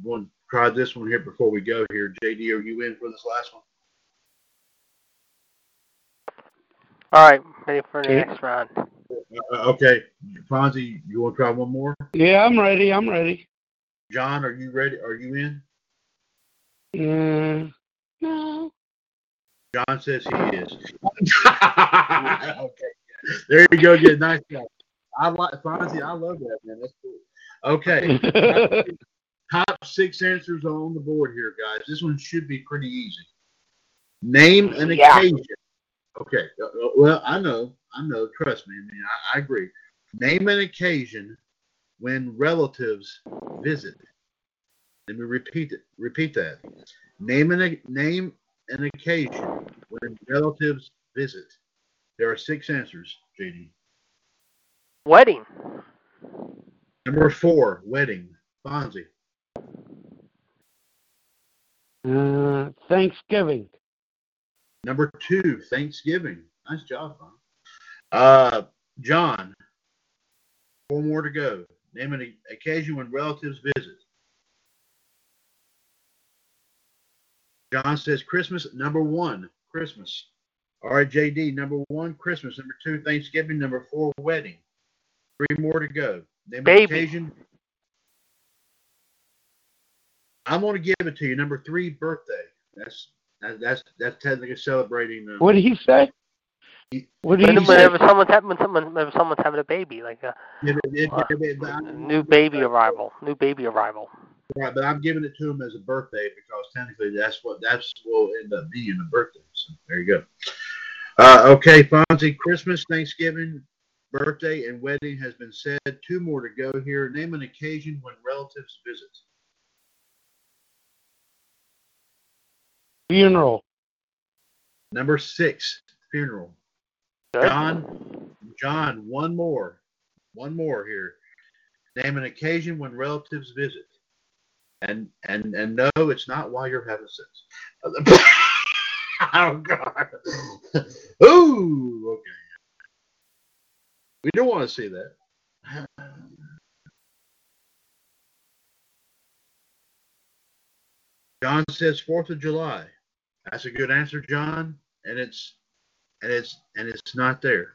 want to try this one here before we go here. JD, are you in for this last one? All right, ready for the next round. Okay, Fonzie, you want to try one more? Yeah, I'm ready. John, are you ready? Are you in? No. John says he is. Okay, there you go. Get nice guy. I like Fonzie. I love that, man. That's cool. Okay, top 6 answers are on the board here, guys. This one should be pretty easy. Name an occasion. Okay, well, I know. Trust me, man. I agree. Name an occasion when relatives visit. Let me repeat it. Repeat that. Name an occasion when relatives visit. There are 6 answers, JD. Wedding. Number 4, wedding. Fonzie. Thanksgiving. Number 2, Thanksgiving. Nice job, Fonzie. John, 4 more to go. Name an occasion when relatives visit. John says Christmas. Number 1, Christmas. RJD, number one, Christmas. Number two, Thanksgiving. Number four, wedding. Three more to go. Then occasion. I'm going to give it to you. Number three, birthday. That's technically celebrating. What did he say? Whenever someone's having a baby, like a new baby arrival. Right, but I'm giving it to him as a birthday because technically that's what will end up being a birthday. So there you go. Okay, Fonzie, Christmas, Thanksgiving, birthday, and wedding has been said. Two more to go here. Name an occasion when relatives visit. Funeral. Number six, funeral. John, one more here. Name an occasion when relatives visit. And no, it's not while you're having sex. Oh God. Ooh, okay. We don't want to see that. John says 4th of July. That's a good answer, John. And it's not there.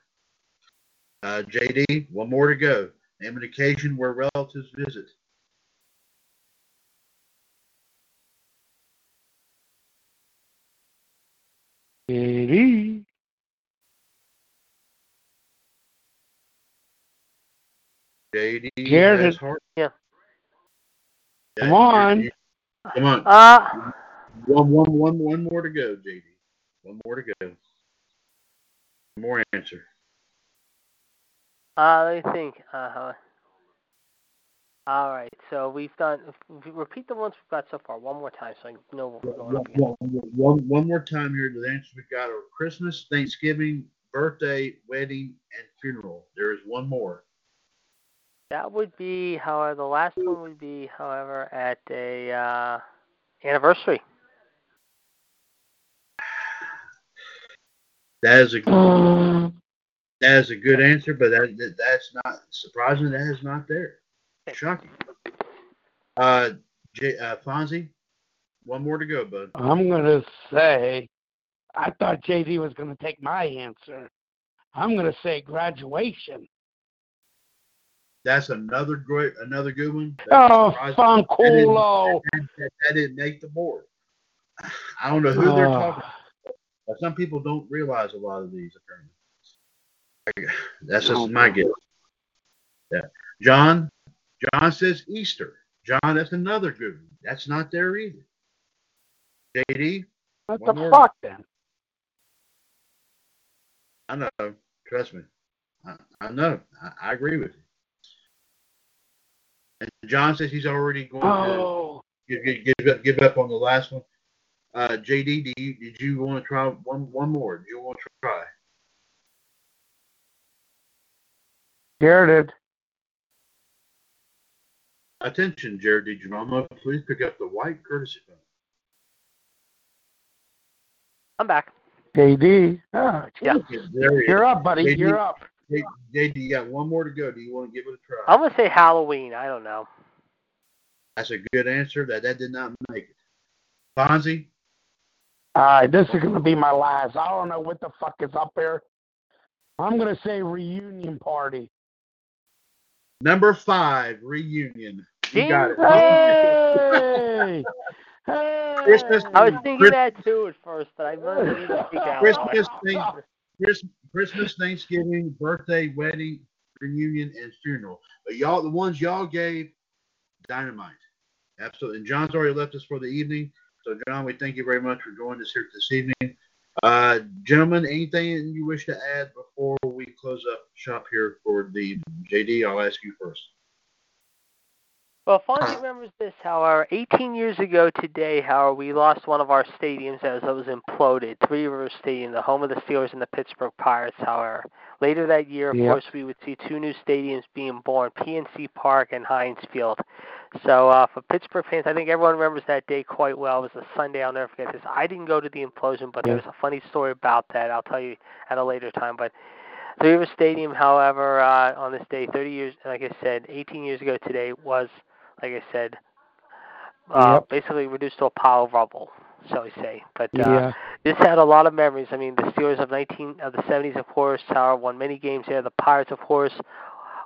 JD, one more to go. Name an occasion where relatives visit. JD. Jared. Yeah. Come on. Come on. One more to go, JD. One more to go. More answer. Let me think. All right. So we've done. Repeat the ones we've got so far one more time, so I know what we're going on. One more time here. The answers we've got are Christmas, Thanksgiving, birthday, wedding, and funeral. There is one more. That would be, however, the last one would be, however, at a anniversary. That is a good answer, but that's not surprising. That is not there. Shocking. Fonzie, one more to go, bud. I'm going to say, I thought JD was going to take my answer. I'm going to say graduation. That's another good one. That's Fonculo. That didn't make the board. I don't know who they're talking about. But some people don't realize a lot of these, apparently. That's just my guess. Yeah. John says Easter. John, that's another good one. That's not there either. JD? What the fuck, then? I know. Trust me. I know. I agree with you. And John says he's already going to give up on the last one. JD, did you want to try one more? Do you want to try? Jared. Attention, Jared DiGirolamo. Please pick up the white courtesy phone. I'm back. JD. Oh, yeah. You're up, buddy. JD, you're up. JD, you got one more to go. Do you want to give it a try? I'm going to say Halloween. I don't know. That's a good answer. That did not make it. Fonzie? This is going to be my last. I don't know what the fuck is up there. I'm going to say reunion party. Number 5, reunion. You got it. Hey! Hey! I was thinking that too at first, but I really need to speak out. Christmas, Thanksgiving, birthday, wedding, reunion, and funeral. But y'all, the ones y'all gave, dynamite. Absolutely. And John's already left us for the evening. So, John, we thank you very much for joining us here this evening. Gentlemen, anything you wish to add before we close up shop here for the evening? JD, I'll ask you first. Well, Fonzie remembers this, however. 18 years ago today, however, we lost one of our stadiums as it was imploded, Three Rivers Stadium, the home of the Steelers and the Pittsburgh Pirates, however. Later that year, of course, we would see two new stadiums being born, PNC Park and Heinz Field. So for Pittsburgh fans, I think everyone remembers that day quite well. It was a Sunday. I'll never forget this. I didn't go to the implosion, but there was a funny story about that. I'll tell you at a later time. But Three Rivers Stadium, however, on this day, 30 years, like I said, 18 years ago today was, like I said, basically reduced to a pile of rubble. shall we say. But this had a lot of memories. I mean, the Steelers of the 70s, of course, won many games there. The Pirates, of course,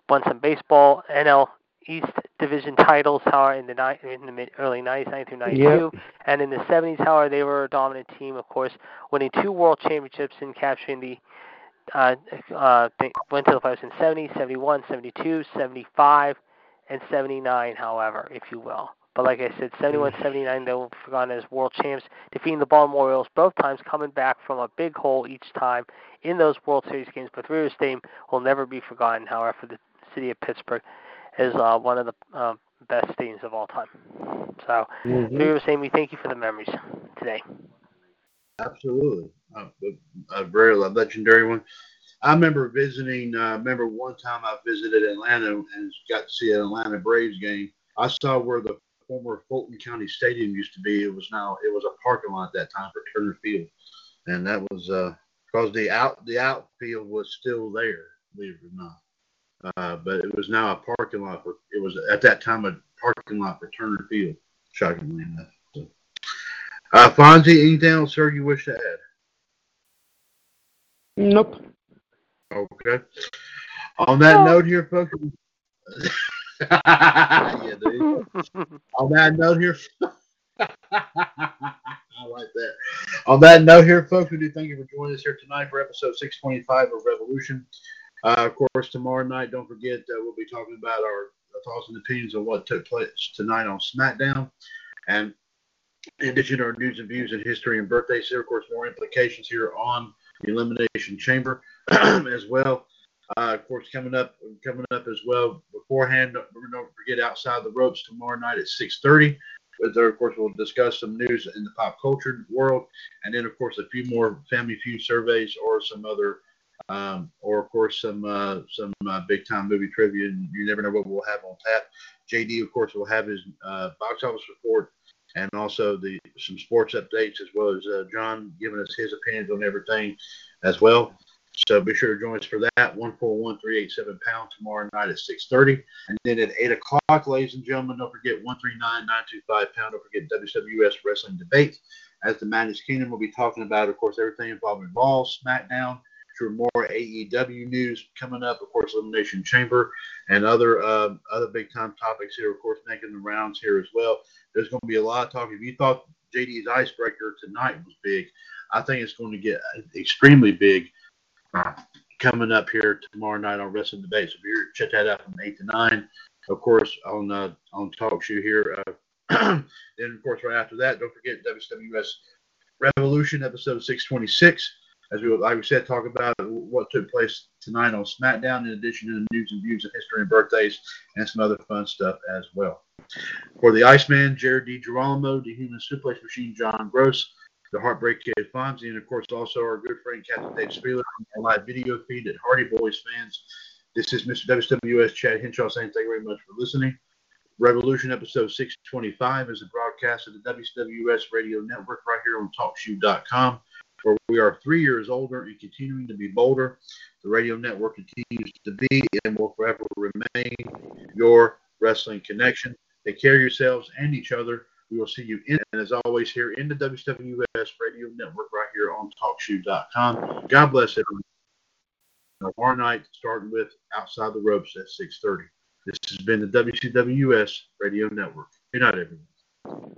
won some baseball, NL East Division titles, in the early 90s, 1992. Yep. And in the 70s, they were a dominant team, of course, winning 2 world championships and capturing the they went to the playoffs in 70, 71, 72, 75, and 79, however, if you will. But like I said, 71, 79, they were forgotten as world champs, defeating the Baltimore Orioles both times, coming back from a big hole each time in those World Series games. But Riot's name will never be forgotten, however, for the city of Pittsburgh is one of the best stadiums of all time. So, Riot's name, we thank you for the memories today. Absolutely. A very legendary one. I remember visiting, one time I visited Atlanta and got to see an Atlanta Braves game. I saw where the former Fulton County Stadium used to be. It was a parking lot at that time for Turner Field. And that was because the outfield was still there, believe it or not. But it was now a parking lot. It was at that time a parking lot for Turner Field, shockingly enough. Fonzie, anything else, sir, you wish to add? Nope. Okay. On that note here, folks. On that note here. I like that. On that note here, folks, we do thank you for joining us here tonight for episode 625 of Revolution. Of course, tomorrow night, don't forget, we'll be talking about our thoughts and opinions on what took place tonight on SmackDown. And in addition to our news and views and history and birthdays here, of course, more implications here on the Elimination Chamber as well. Of course, coming up as well beforehand, don't forget Outside the Ropes tomorrow night at 6:30. There, of course, we'll discuss some news in the pop culture world. And then, of course, a few more Family Feud surveys or some other, of course, some big-time movie trivia. And you never know what we'll have on tap. JD, of course, will have his box office report. And also some sports updates, as well as John giving us his opinions on everything as well. So be sure to join us for that, 141-387-POUND tomorrow night at 6:30. And then at 8 o'clock, ladies and gentlemen, don't forget 139-925-POUND. Don't forget WCWUS Wrestling Debates. As the Madness Kingdom, we'll be talking about, of course, everything involving Raw, SmackDown, through more AEW news coming up, of course, Elimination Chamber, and other big-time topics here, of course, making the rounds here as well. There's going to be a lot of talk. If you thought JD's icebreaker tonight was big, I think it's going to get extremely big coming up here tomorrow night on Wrestling Debates. So check that out from 8 to 9, of course, on Talk Show here. Then, of course, right after that, don't forget WCWUS Revolution, episode 626. As we, like we said, talk about what took place tonight on SmackDown, in addition to the news and views of history and birthdays and some other fun stuff as well. For the Iceman, Jared DiGirolamo, the Human Suplex Machine, John Gross, the Heartbreak Kid Fonzie, and, of course, also our good friend Captain Dave Spieler on our live video feed at Hardy Boys Fans. This is Mr. WCWUS Chad Henshaw saying thank you very much for listening. Revolution episode 625 is a broadcast of the WCWUS Radio Network right here on TalkShoe.com. where we are 3 years older and continuing to be bolder. The radio network continues to be and will forever remain your wrestling connection. Take care of yourselves and each other. We will see you in, and as always, here in the WCWUS Radio Network right here on TalkShoe.com. God bless everyone. Tomorrow night, starting with Outside the Ropes at 6:30. This has been the WCWUS Radio Network. Good night, everyone.